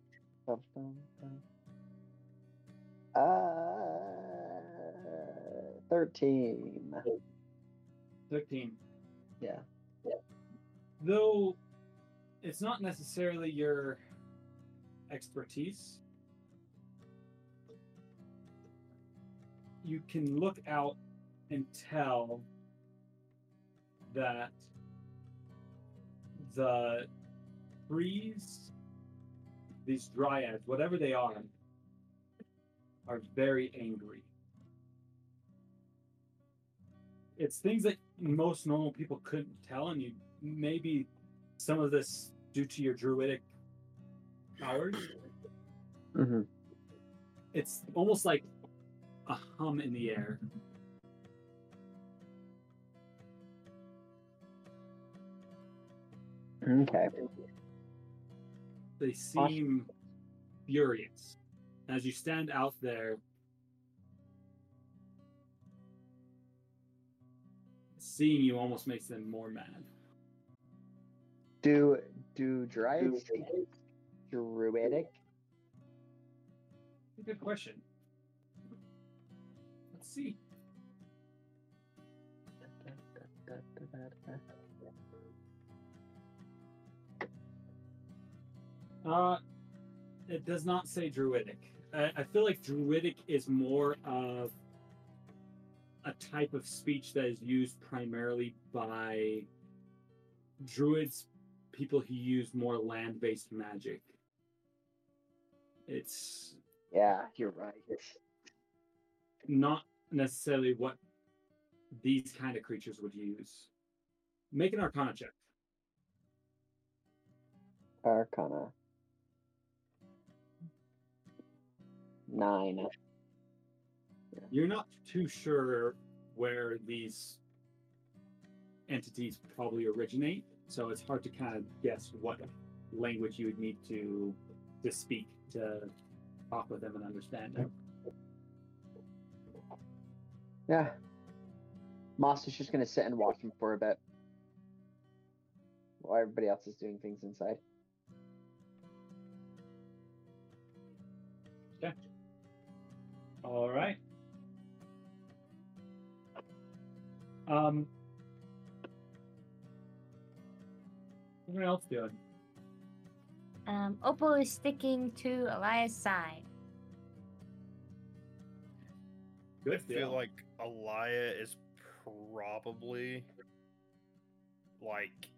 13. 13. Yeah. Though it's not necessarily your expertise, you can look out and tell that the trees, these dryads, whatever they are very angry. It's things that most normal people couldn't tell, and you maybe some of this due to your druidic powers. Mm-hmm. It's almost like a hum in the air. Okay. They seem furious. As you stand out there, seeing you almost makes them more mad. Do dryads speak druidic? Good question. Let's see. It does not say druidic. I feel like druidic is more of a type of speech that is used primarily by druids, people who use more land-based magic. It's... Yeah, you're right. Not necessarily what these kind of creatures would use. Make an Arcana check. Arcana. 9. Yeah. You're not too sure where these entities probably originate, so it's hard to kind of guess what language you would need to speak to talk with them and understand them. Yeah. Moss is just going to sit and watch them for a bit while everybody else is doing things inside. Yeah. All right. What else doing? Opal is sticking to Elias' side. Good deal. I feel like Alia is probably like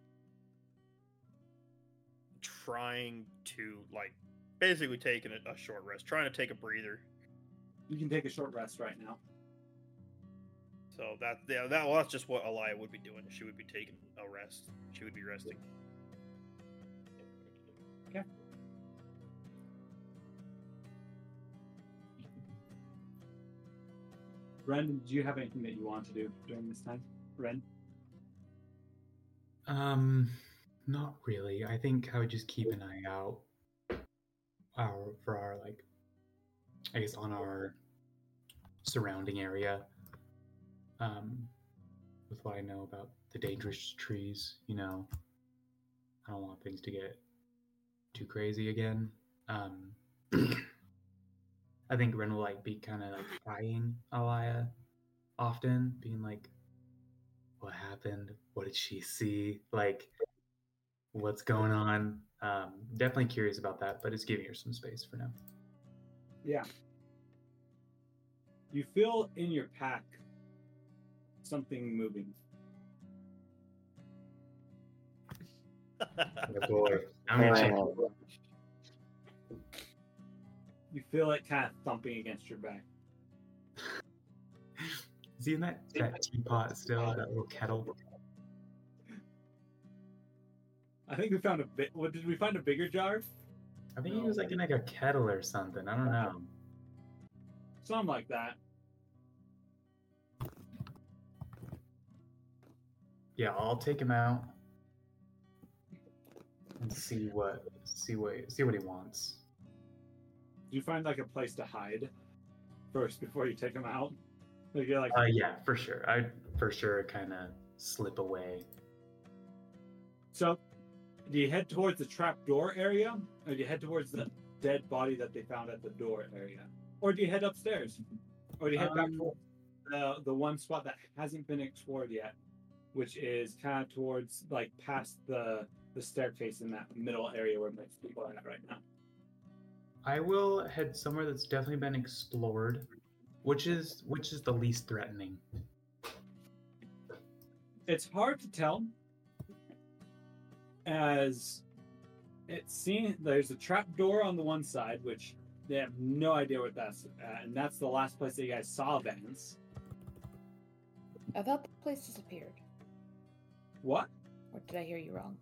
trying to like basically taking a short rest, trying to take a breather. You can take a short rest right now. So that's just what Alia would be doing. She would be taking a rest. She would be resting. Okay. Ren, do you have anything that you want to do during this time? Ren? Not really. I think I would just keep an eye out for our like, I guess, on our surrounding area, with what I know about the dangerous trees, you know, I don't want things to get too crazy again. I think Ren will like be kind of like eyeing Alia often, being like, what happened? What did she see? Like, what's going on? Definitely curious about that, but it's giving her some space for now. Yeah. You feel in your pack something moving. Oh boy. I'm gonna check. You feel it kind of thumping against your back. Is he in that teapot still? That little kettle? I think we found did we find a bigger jar? I think he was like in like a kettle or something. I don't know. Something like that. Yeah, I'll take him out and see what he wants. Do you find like a place to hide first before you take him out? Like you're like, yeah, for sure. I'd for sure kind of slip away. So, do you head towards the trapdoor area, or do you head towards the dead body that they found at the door area, or do you head upstairs, or do you head back towards the one spot that hasn't been explored yet, which is kind of towards like past the staircase in that middle area where most people are at right now? I will head somewhere that's definitely been explored, which is the least threatening. It's hard to tell, as it seems there's a trap door on the one side, which they have no idea what that's at, and that's the last place that you guys saw Vance. I thought the place disappeared. What? Or did I hear you wrong?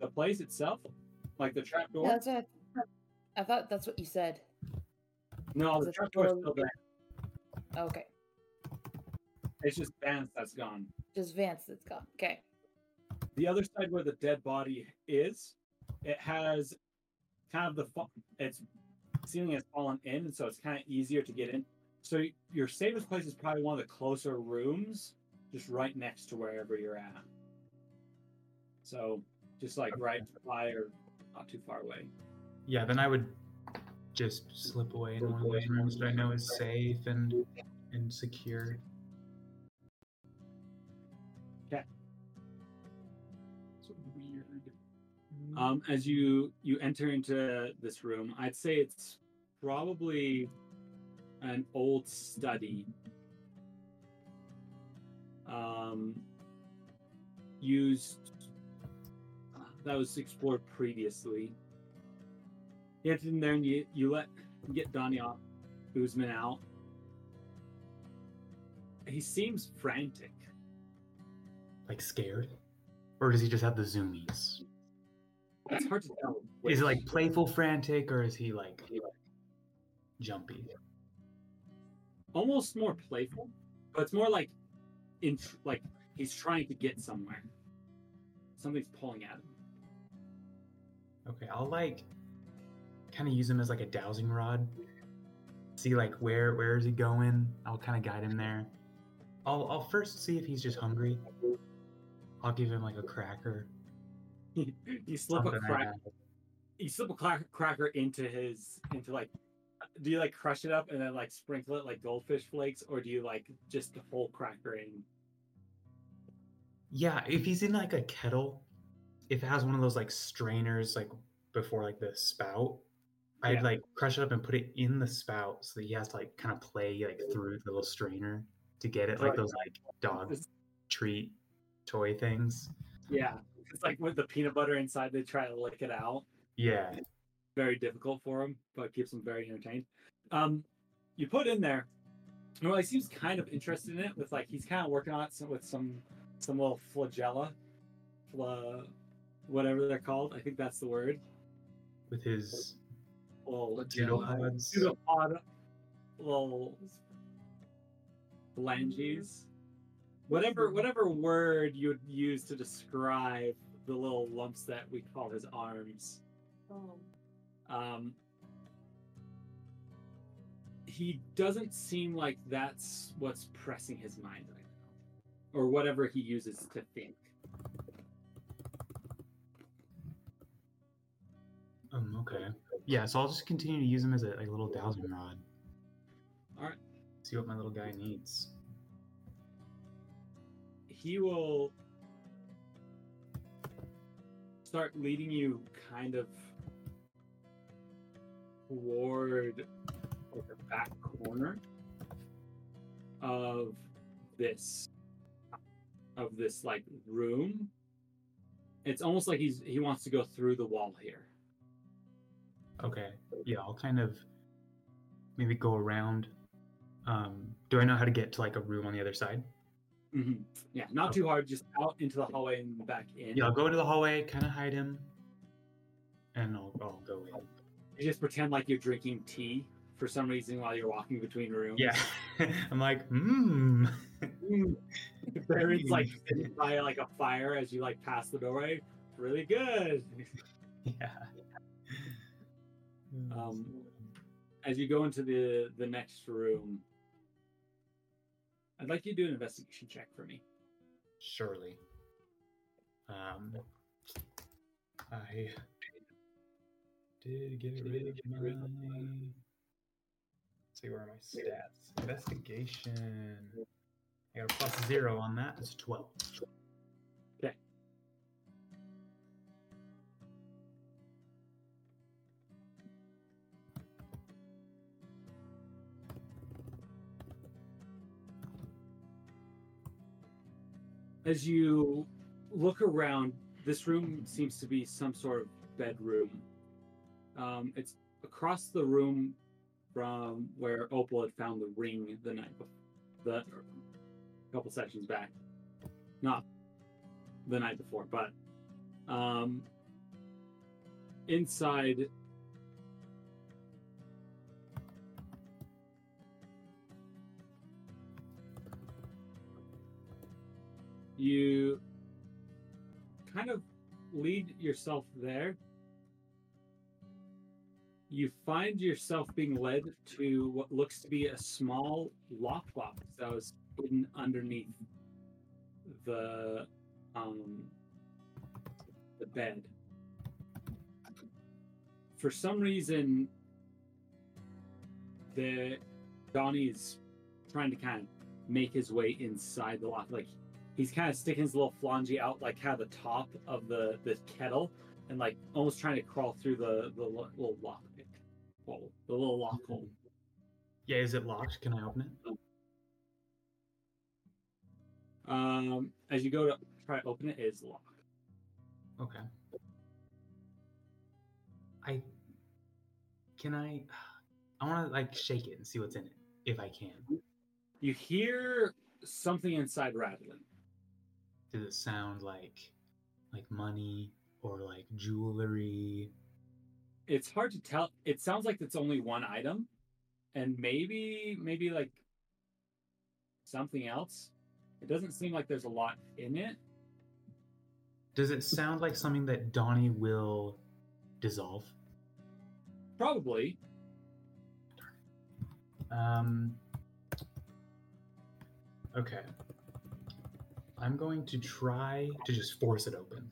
The place itself? Like the trap door? No, I thought that's what you said. No, the trap door's still there. Okay. It's just Vance that's gone. Just Vance that's gone. Okay. The other side where the dead body is, it has kind of its ceiling has fallen in, so it's kind of easier to get in. So your safest place is probably one of the closer rooms, just right next to wherever you're at. So just like right by or not too far away. Yeah, then I would just slip away in one of those rooms that I know is safe and secure. Okay. So weird. As you enter into this room, I'd say it's probably an old study. Used that was explored previously. You get in there and you let get Donnie Uzman out. He seems frantic. Like scared? Or does he just have the zoomies? It's hard to tell. Is it like playful frantic or is he like jumpy? Almost more playful, but it's more like like he's trying to get somewhere. Something's pulling at him. Okay, I'll kind of use him as like a dowsing rod. See like where is he going? I'll kind of guide him there. I'll first see if he's just hungry. I'll give him like a cracker. You slip a cracker into like. Do you like crush it up and then like sprinkle it like goldfish flakes, or do you like just the whole cracker in? Yeah, if he's in like a kettle, if it has one of those like strainers like before like the spout. I'd like crush it up and put it in the spout so that he has to like kind of play like through the little strainer to get it, like those like dog treat toy things. Yeah, it's like with the peanut butter inside, they try to lick it out. Yeah, it's very difficult for him, but keeps him very entertained. You put in there, and well, he seems kind of interested in it. With like he's kind of working on it with some little flagella, whatever they're called. I think that's the word. With his. Little pseudopod, little phalanges, whatever word you would use to describe the little lumps that we call his arms. He doesn't seem like that's what's pressing his mind right now, or whatever he uses to think. Okay. Yeah, so I'll just continue to use him as a little dowsing rod. All right. See what my little guy needs. He will start leading you kind of toward like the back corner of this like room. It's almost like he wants to go through the wall here. Okay. Yeah, I'll kind of maybe go around. Do I know how to get to like a room on the other side? Mm-hmm. Yeah, not too hard. Just out into the hallway and back in. Yeah, I'll go into the hallway, kind of hide him, and I'll go in. You just pretend like you're drinking tea for some reason while you're walking between rooms. Yeah, I'm like, Baron's like sitting by like a fire as you like pass the doorway. Really good. Yeah. As you go into the next room, I'd like you to do an investigation check for me. Surely. I did get rid of my... Let's see, where are my stats? Investigation. I got a +0 on that. It's 12. Okay. As you look around, this room seems to be some sort of bedroom. It's across the room from where Opal had found the ring the night before, a couple sections back. Not the night before, but inside you kind of lead yourself there. You find yourself being led to what looks to be a small lockbox that was hidden underneath the bed. For some reason, Donnie's trying to kind of make his way inside the lock. Like he's kind of sticking his little phalange out, like kind of the top of the kettle, and like almost trying to crawl through the little lock hole. The little lock hole. Yeah, is it locked? Can I open it? As you go to try to open it, it's locked. Okay. I want to like shake it and see what's in it if I can. You hear something inside rattling. Does it sound like money or like jewelry? It's hard to tell. It sounds like it's only one item, and maybe like something else. It doesn't seem like there's a lot in it. Does it sound like something that Donnie will dissolve? Probably. Okay. I'm going to try to just force it open.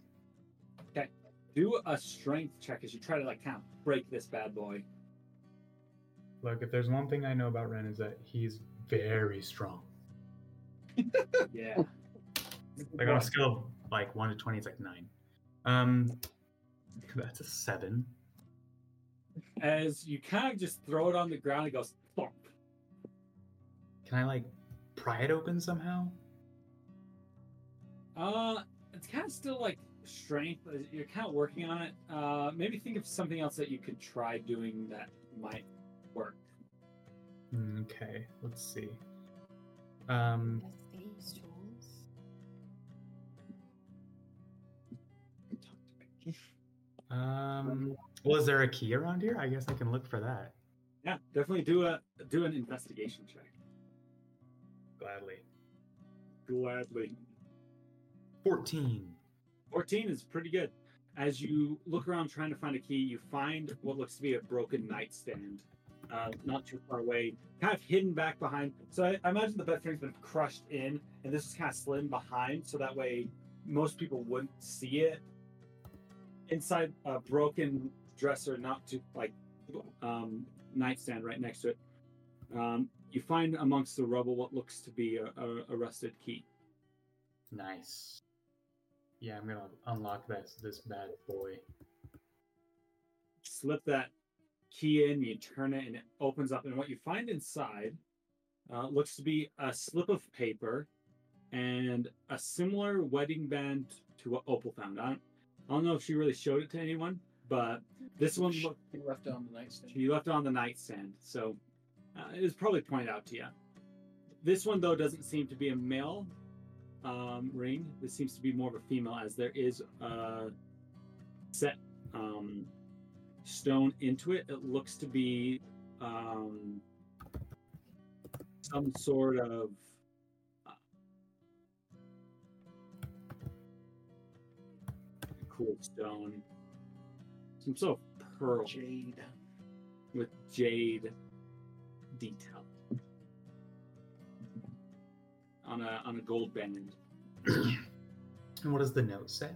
Okay. Do a strength check as you try to like kind of break this bad boy. Look, if there's one thing I know about Ren is that he's very strong. Yeah. Like on a scale of like 1 to 20, it's like 9. That's a 7. As you kind of just throw it on the ground, it goes thump. Can I like pry it open somehow? It's kind of still like strength. You're kind of working on it. Maybe think of something else that you could try doing that might work. Okay, let's see. Well, is there a key around here? I guess I can look for that. Yeah, definitely do an investigation check. Gladly. 14. 14 is pretty good. As you look around trying to find a key, you find what looks to be a broken nightstand. Not too far away, kind of hidden back behind. So I imagine the bed frame's been crushed in, and this is kind of slid behind, so that way most people wouldn't see it. Inside a broken dresser, not too like nightstand right next to it. You find amongst the rubble what looks to be a rusted key. Nice. Yeah, I'm gonna unlock this bad boy. Slip that key in, you turn it, and it opens up. And what you find inside looks to be a slip of paper and a similar wedding band to what Opal found. I don't know if she really showed it to anyone, but this one looked... She left it on the nightstand. She left it on the nightstand, so it was probably pointed out to you. This one, though, doesn't seem to be a male ring. This seems to be more of a female, as there is a set stone into it. It looks to be some sort of... cool stone. Some sort of pearl. Jade. With jade detail. On a gold band. And what does the note say?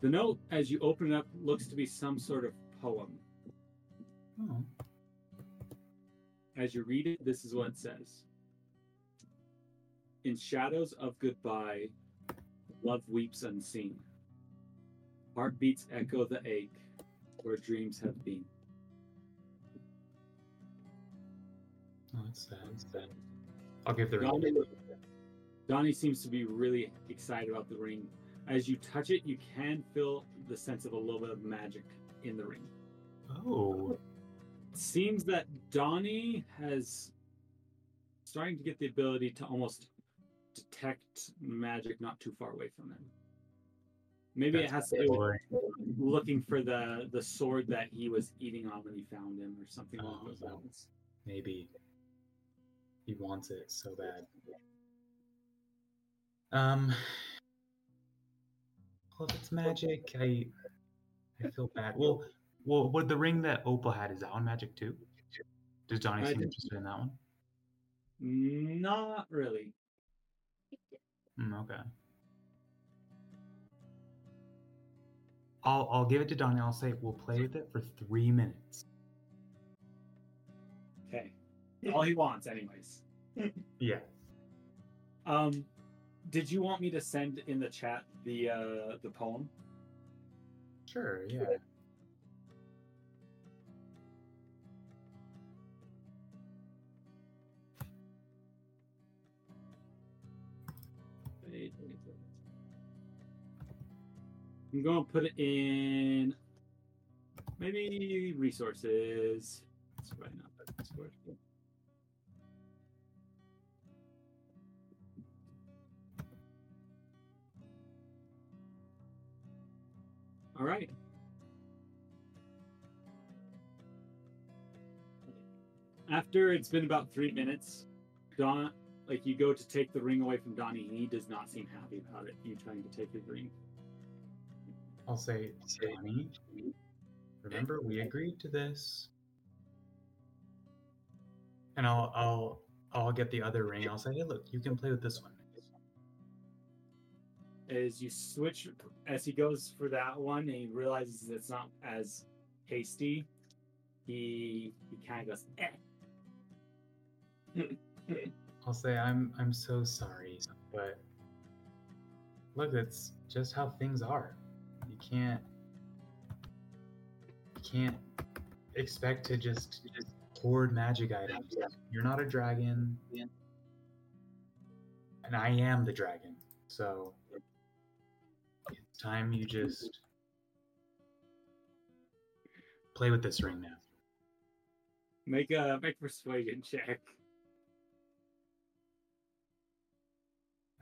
The note, as you open it up, looks to be some sort of poem. Oh. As you read it, this is what it says. In shadows of goodbye, love weeps unseen. Heartbeats echo the ache where dreams have been. Oh, that's sad. I'll give the ring. Donnie seems to be really excited about the ring. As you touch it, you can feel the sense of a little bit of magic in the ring. Oh. It seems that Donnie has starting to get the ability to almost detect magic not too far away from him. Maybe that's it has to do with looking for the sword that he was eating on when he found him or something along those lines. Maybe. He wants it so bad. Well, if it's magic, I feel bad. Well, what the ring that Opal had, is that one magic too? Does Donnie seem interested in that one? Not really. Okay. I'll give it to Donnie. I'll say we'll play with it for 3 minutes. Okay. All he wants, anyways. Yeah. Did you want me to send in the chat the poem? Sure, yeah. I'm going to put it in maybe resources. It's probably not that Discord. All right. After it's been about 3 minutes, Don, like you go to take the ring away from Donnie, and he does not seem happy about it. You trying to take his ring? I'll say, Donnie, remember we agreed to this, and I'll get the other ring. I'll say, hey, look, you can play with this one. As you switch, as he goes for that one, and he realizes it's not as hasty, he kind of goes, I'll say, I'm so sorry, but look, that's just how things are. You can't expect to just hoard magic items. You're not a dragon, and I am the dragon, so. It's time you just play with this ring now. Make a persuasion check.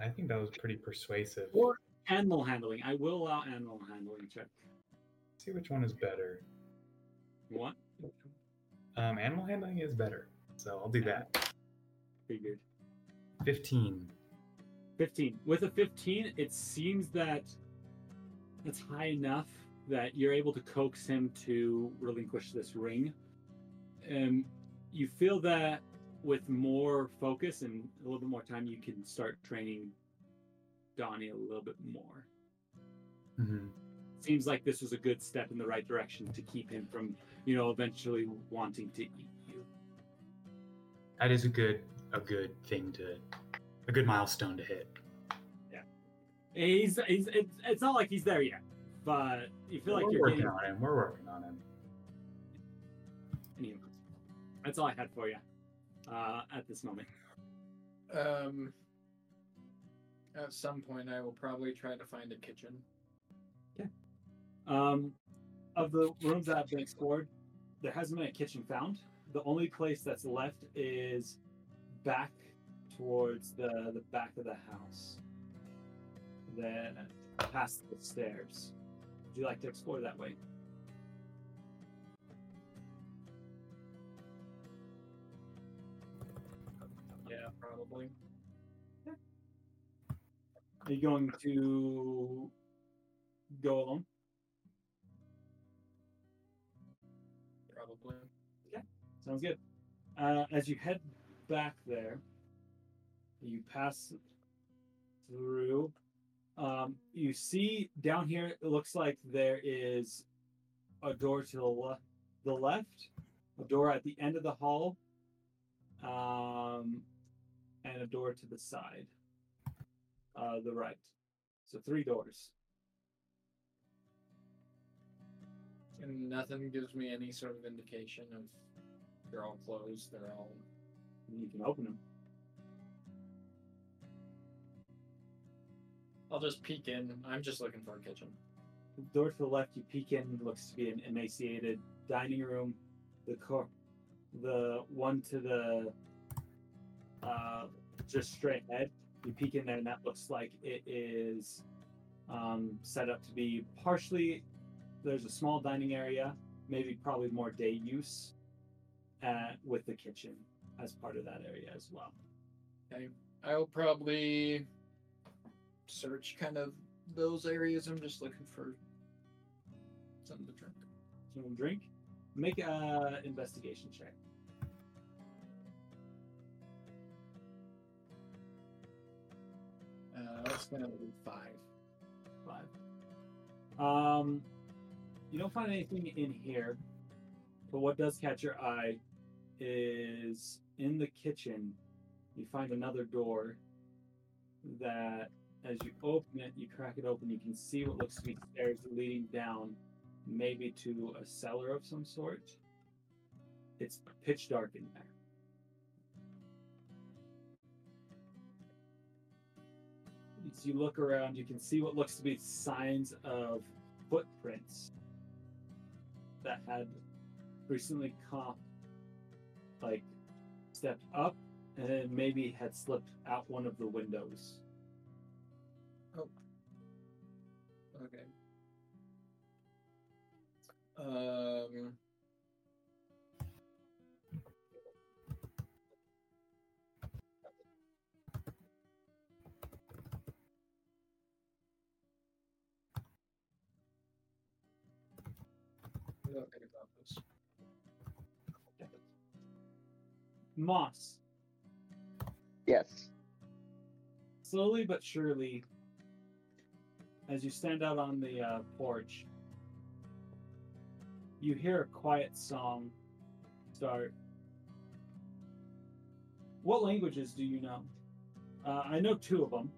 I think that was pretty persuasive. Or animal handling. I will allow animal handling check. Let's see which one is better. What? Animal handling is better, so I'll do that. Figured. 15. With a 15, it seems that it's high enough that you're able to coax him to relinquish this ring. You feel that with more focus and a little bit more time, you can start training Donnie a little bit more. Mm-hmm. Seems like this was a good step in the right direction to keep him from, eventually wanting to eat you. that is a good thing to, a good milestone to hit. Yeah, he's it's not like he's there yet, but you feel like you're working on him. We're working on him. Anyway, that's all I had for you at this moment. At some point, I will probably try to find a kitchen. Yeah. Of the rooms that have been explored, there hasn't been a kitchen found. The only place that's left is back towards the back of the house, then past the stairs. Would you like to explore that way? Yeah, probably. Yeah. Are you going to go alone? Probably. Okay, sounds good. As you head back there, you pass through. You see down here, it looks like there is a door to the left, a door at the end of the hall, and a door to the side, the right. So 3 doors. And nothing gives me any sort of indication of they're all closed, they're all... You can open them. I'll just peek in. I'm just looking for a kitchen. The door to the left, you peek in, looks to be an emaciated dining room. The one to the just straight ahead, you peek in there and that looks like it is set up to be partially... There's a small dining area, probably more day use, with the kitchen as part of that area as well. Okay. I'll probably search kind of those areas. I'm just looking for something to drink. Something to drink? Make an investigation check. That's going to be 5. 5. You don't find anything in here, but what does catch your eye is in the kitchen, you find another door that as you open it, you crack it open, you can see what looks to be stairs leading down, maybe to a cellar of some sort. It's pitch dark in there. As you look around, you can see what looks to be signs of footprints that had recently come, like stepped up and maybe had slipped out one of the windows. Oh. Okay. Okay about this. Moss. Yes. Slowly but surely, as you stand out on the porch, you hear a quiet song start. What languages do you know? I know 2 of them,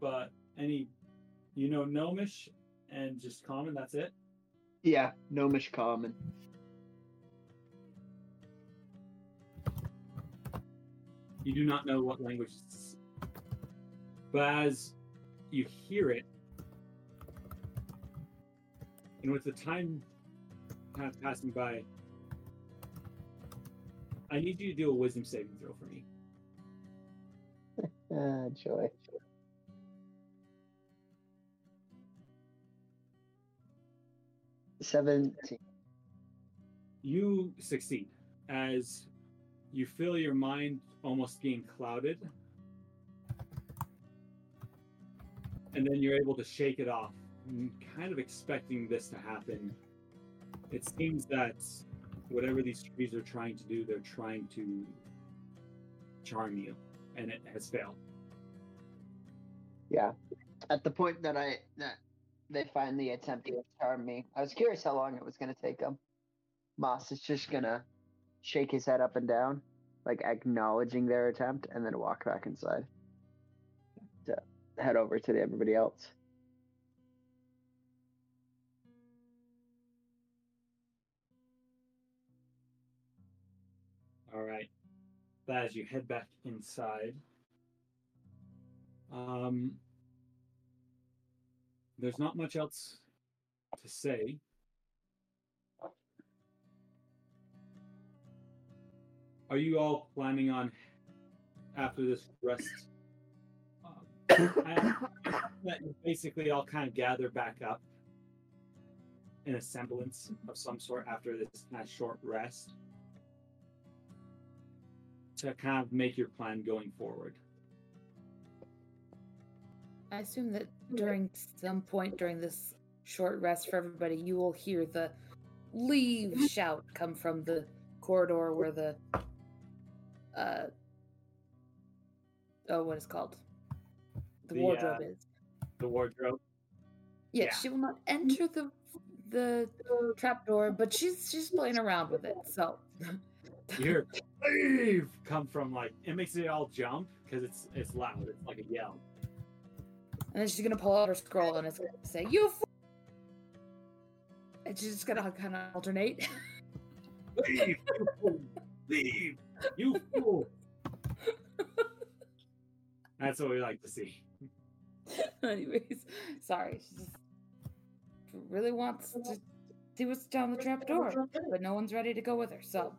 but you know Gnomish and just Common, that's it? Yeah, Gnomish Common. You do not know what language it's. But as you hear it, and with the time kind of passing by, I need you to do a wisdom saving throw for me. Joy. Seven. You succeed as you feel your mind almost being clouded, and then you're able to shake it off. I'm kind of expecting this to happen. It seems that whatever these trees are trying to do, they're trying to charm you, and it has failed. Yeah, at the point that they finally attempted to charm me. I was curious how long it was going to take them. Moss is just going to shake his head up and down. like acknowledging their attempt, and then walk back inside to head over to everybody else. All right. As you head back inside, there's not much else to say. Are you all planning on, after this rest, that you basically all kind of gather back up in a semblance of some sort after this kind of short rest to kind of make your plan going forward? I assume that during some point during this short rest for everybody, you will hear the leave shout come from the corridor where the what is called? The wardrobe is. The wardrobe? Yeah, she will not enter the trapdoor, but she's playing around with it, so. You hear leave come from, like, it makes it all jump, because it's loud. It's like a yell. And then she's going to pull out her scroll, and it's going to say, you and she's just going to kind of alternate. Leave! You fool! Leave! You fool! That's what we like to see. Anyways, sorry. She just really wants to see what's down the trap door, but no one's ready to go with her, so.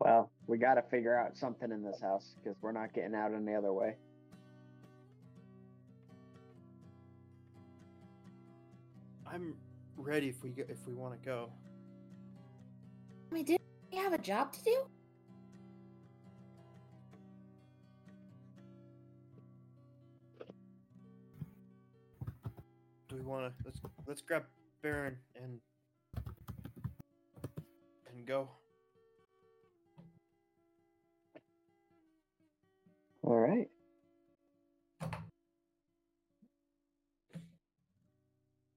Well, we gotta figure out something in this house, because we're not getting out any other way. I'm ready if we want to go. I mean, didn't we have a job to do? Do we want to? Let's grab Baron and go. All right.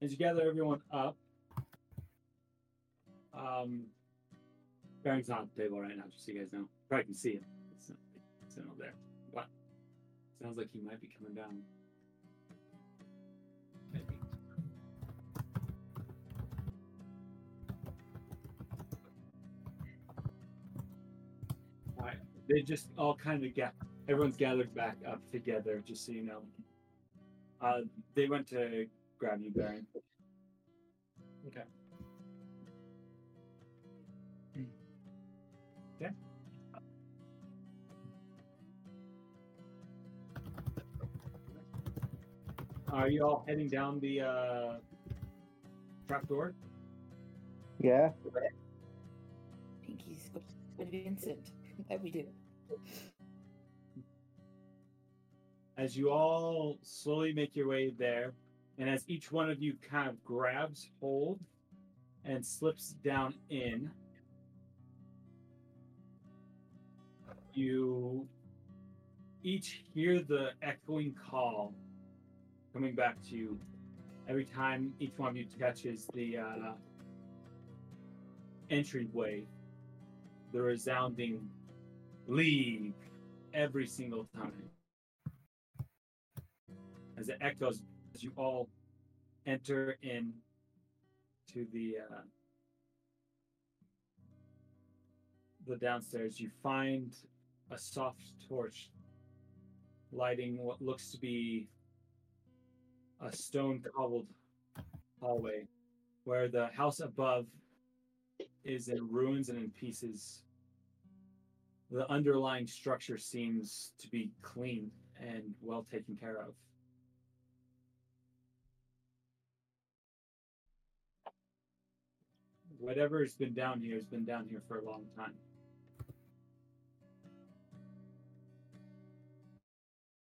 As you gather everyone up, Baron's not on the table right now, just so you guys know. Probably can see him. It's not there. But sounds like he might be coming down. Maybe. All right. They just all kind of everyone's gathered back up together, just so you know. They went to grab you, Baron. Okay. Okay. Are you all heading down the trapdoor? Yeah. Pinky's going to be instant. That we do. As you all slowly make your way there, and as each one of you kind of grabs hold and slips down in, you each hear the echoing call coming back to you every time each one of you touches the entryway, the resounding leave every single time. As it echoes, as you all enter in to the downstairs, you find a soft torch lighting what looks to be a stone-cobbled hallway, where the house above is in ruins and in pieces. The underlying structure seems to be clean and well taken care of. Whatever has been down here has been down here for a long time.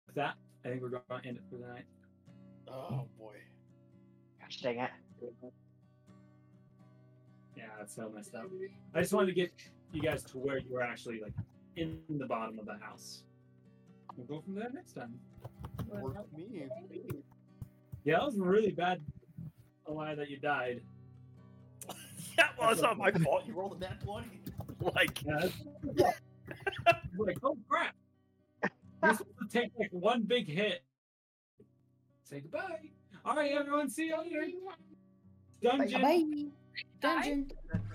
With that, I think we're going to end it for the night. Oh, boy. Gosh dang it. Yeah, that's so messed up. I just wanted to get you guys to where you were actually, like, in the bottom of the house. We'll go from there next time. Worked me. Yeah, that was really bad, Alia, that you died. That Oh, it's not my fault. You rolled a nat 20. Like, yeah. Like, oh crap! You're supposed to take like one big hit. Say goodbye. All right, everyone. See you later. Dungeon. Bye. Dungeon.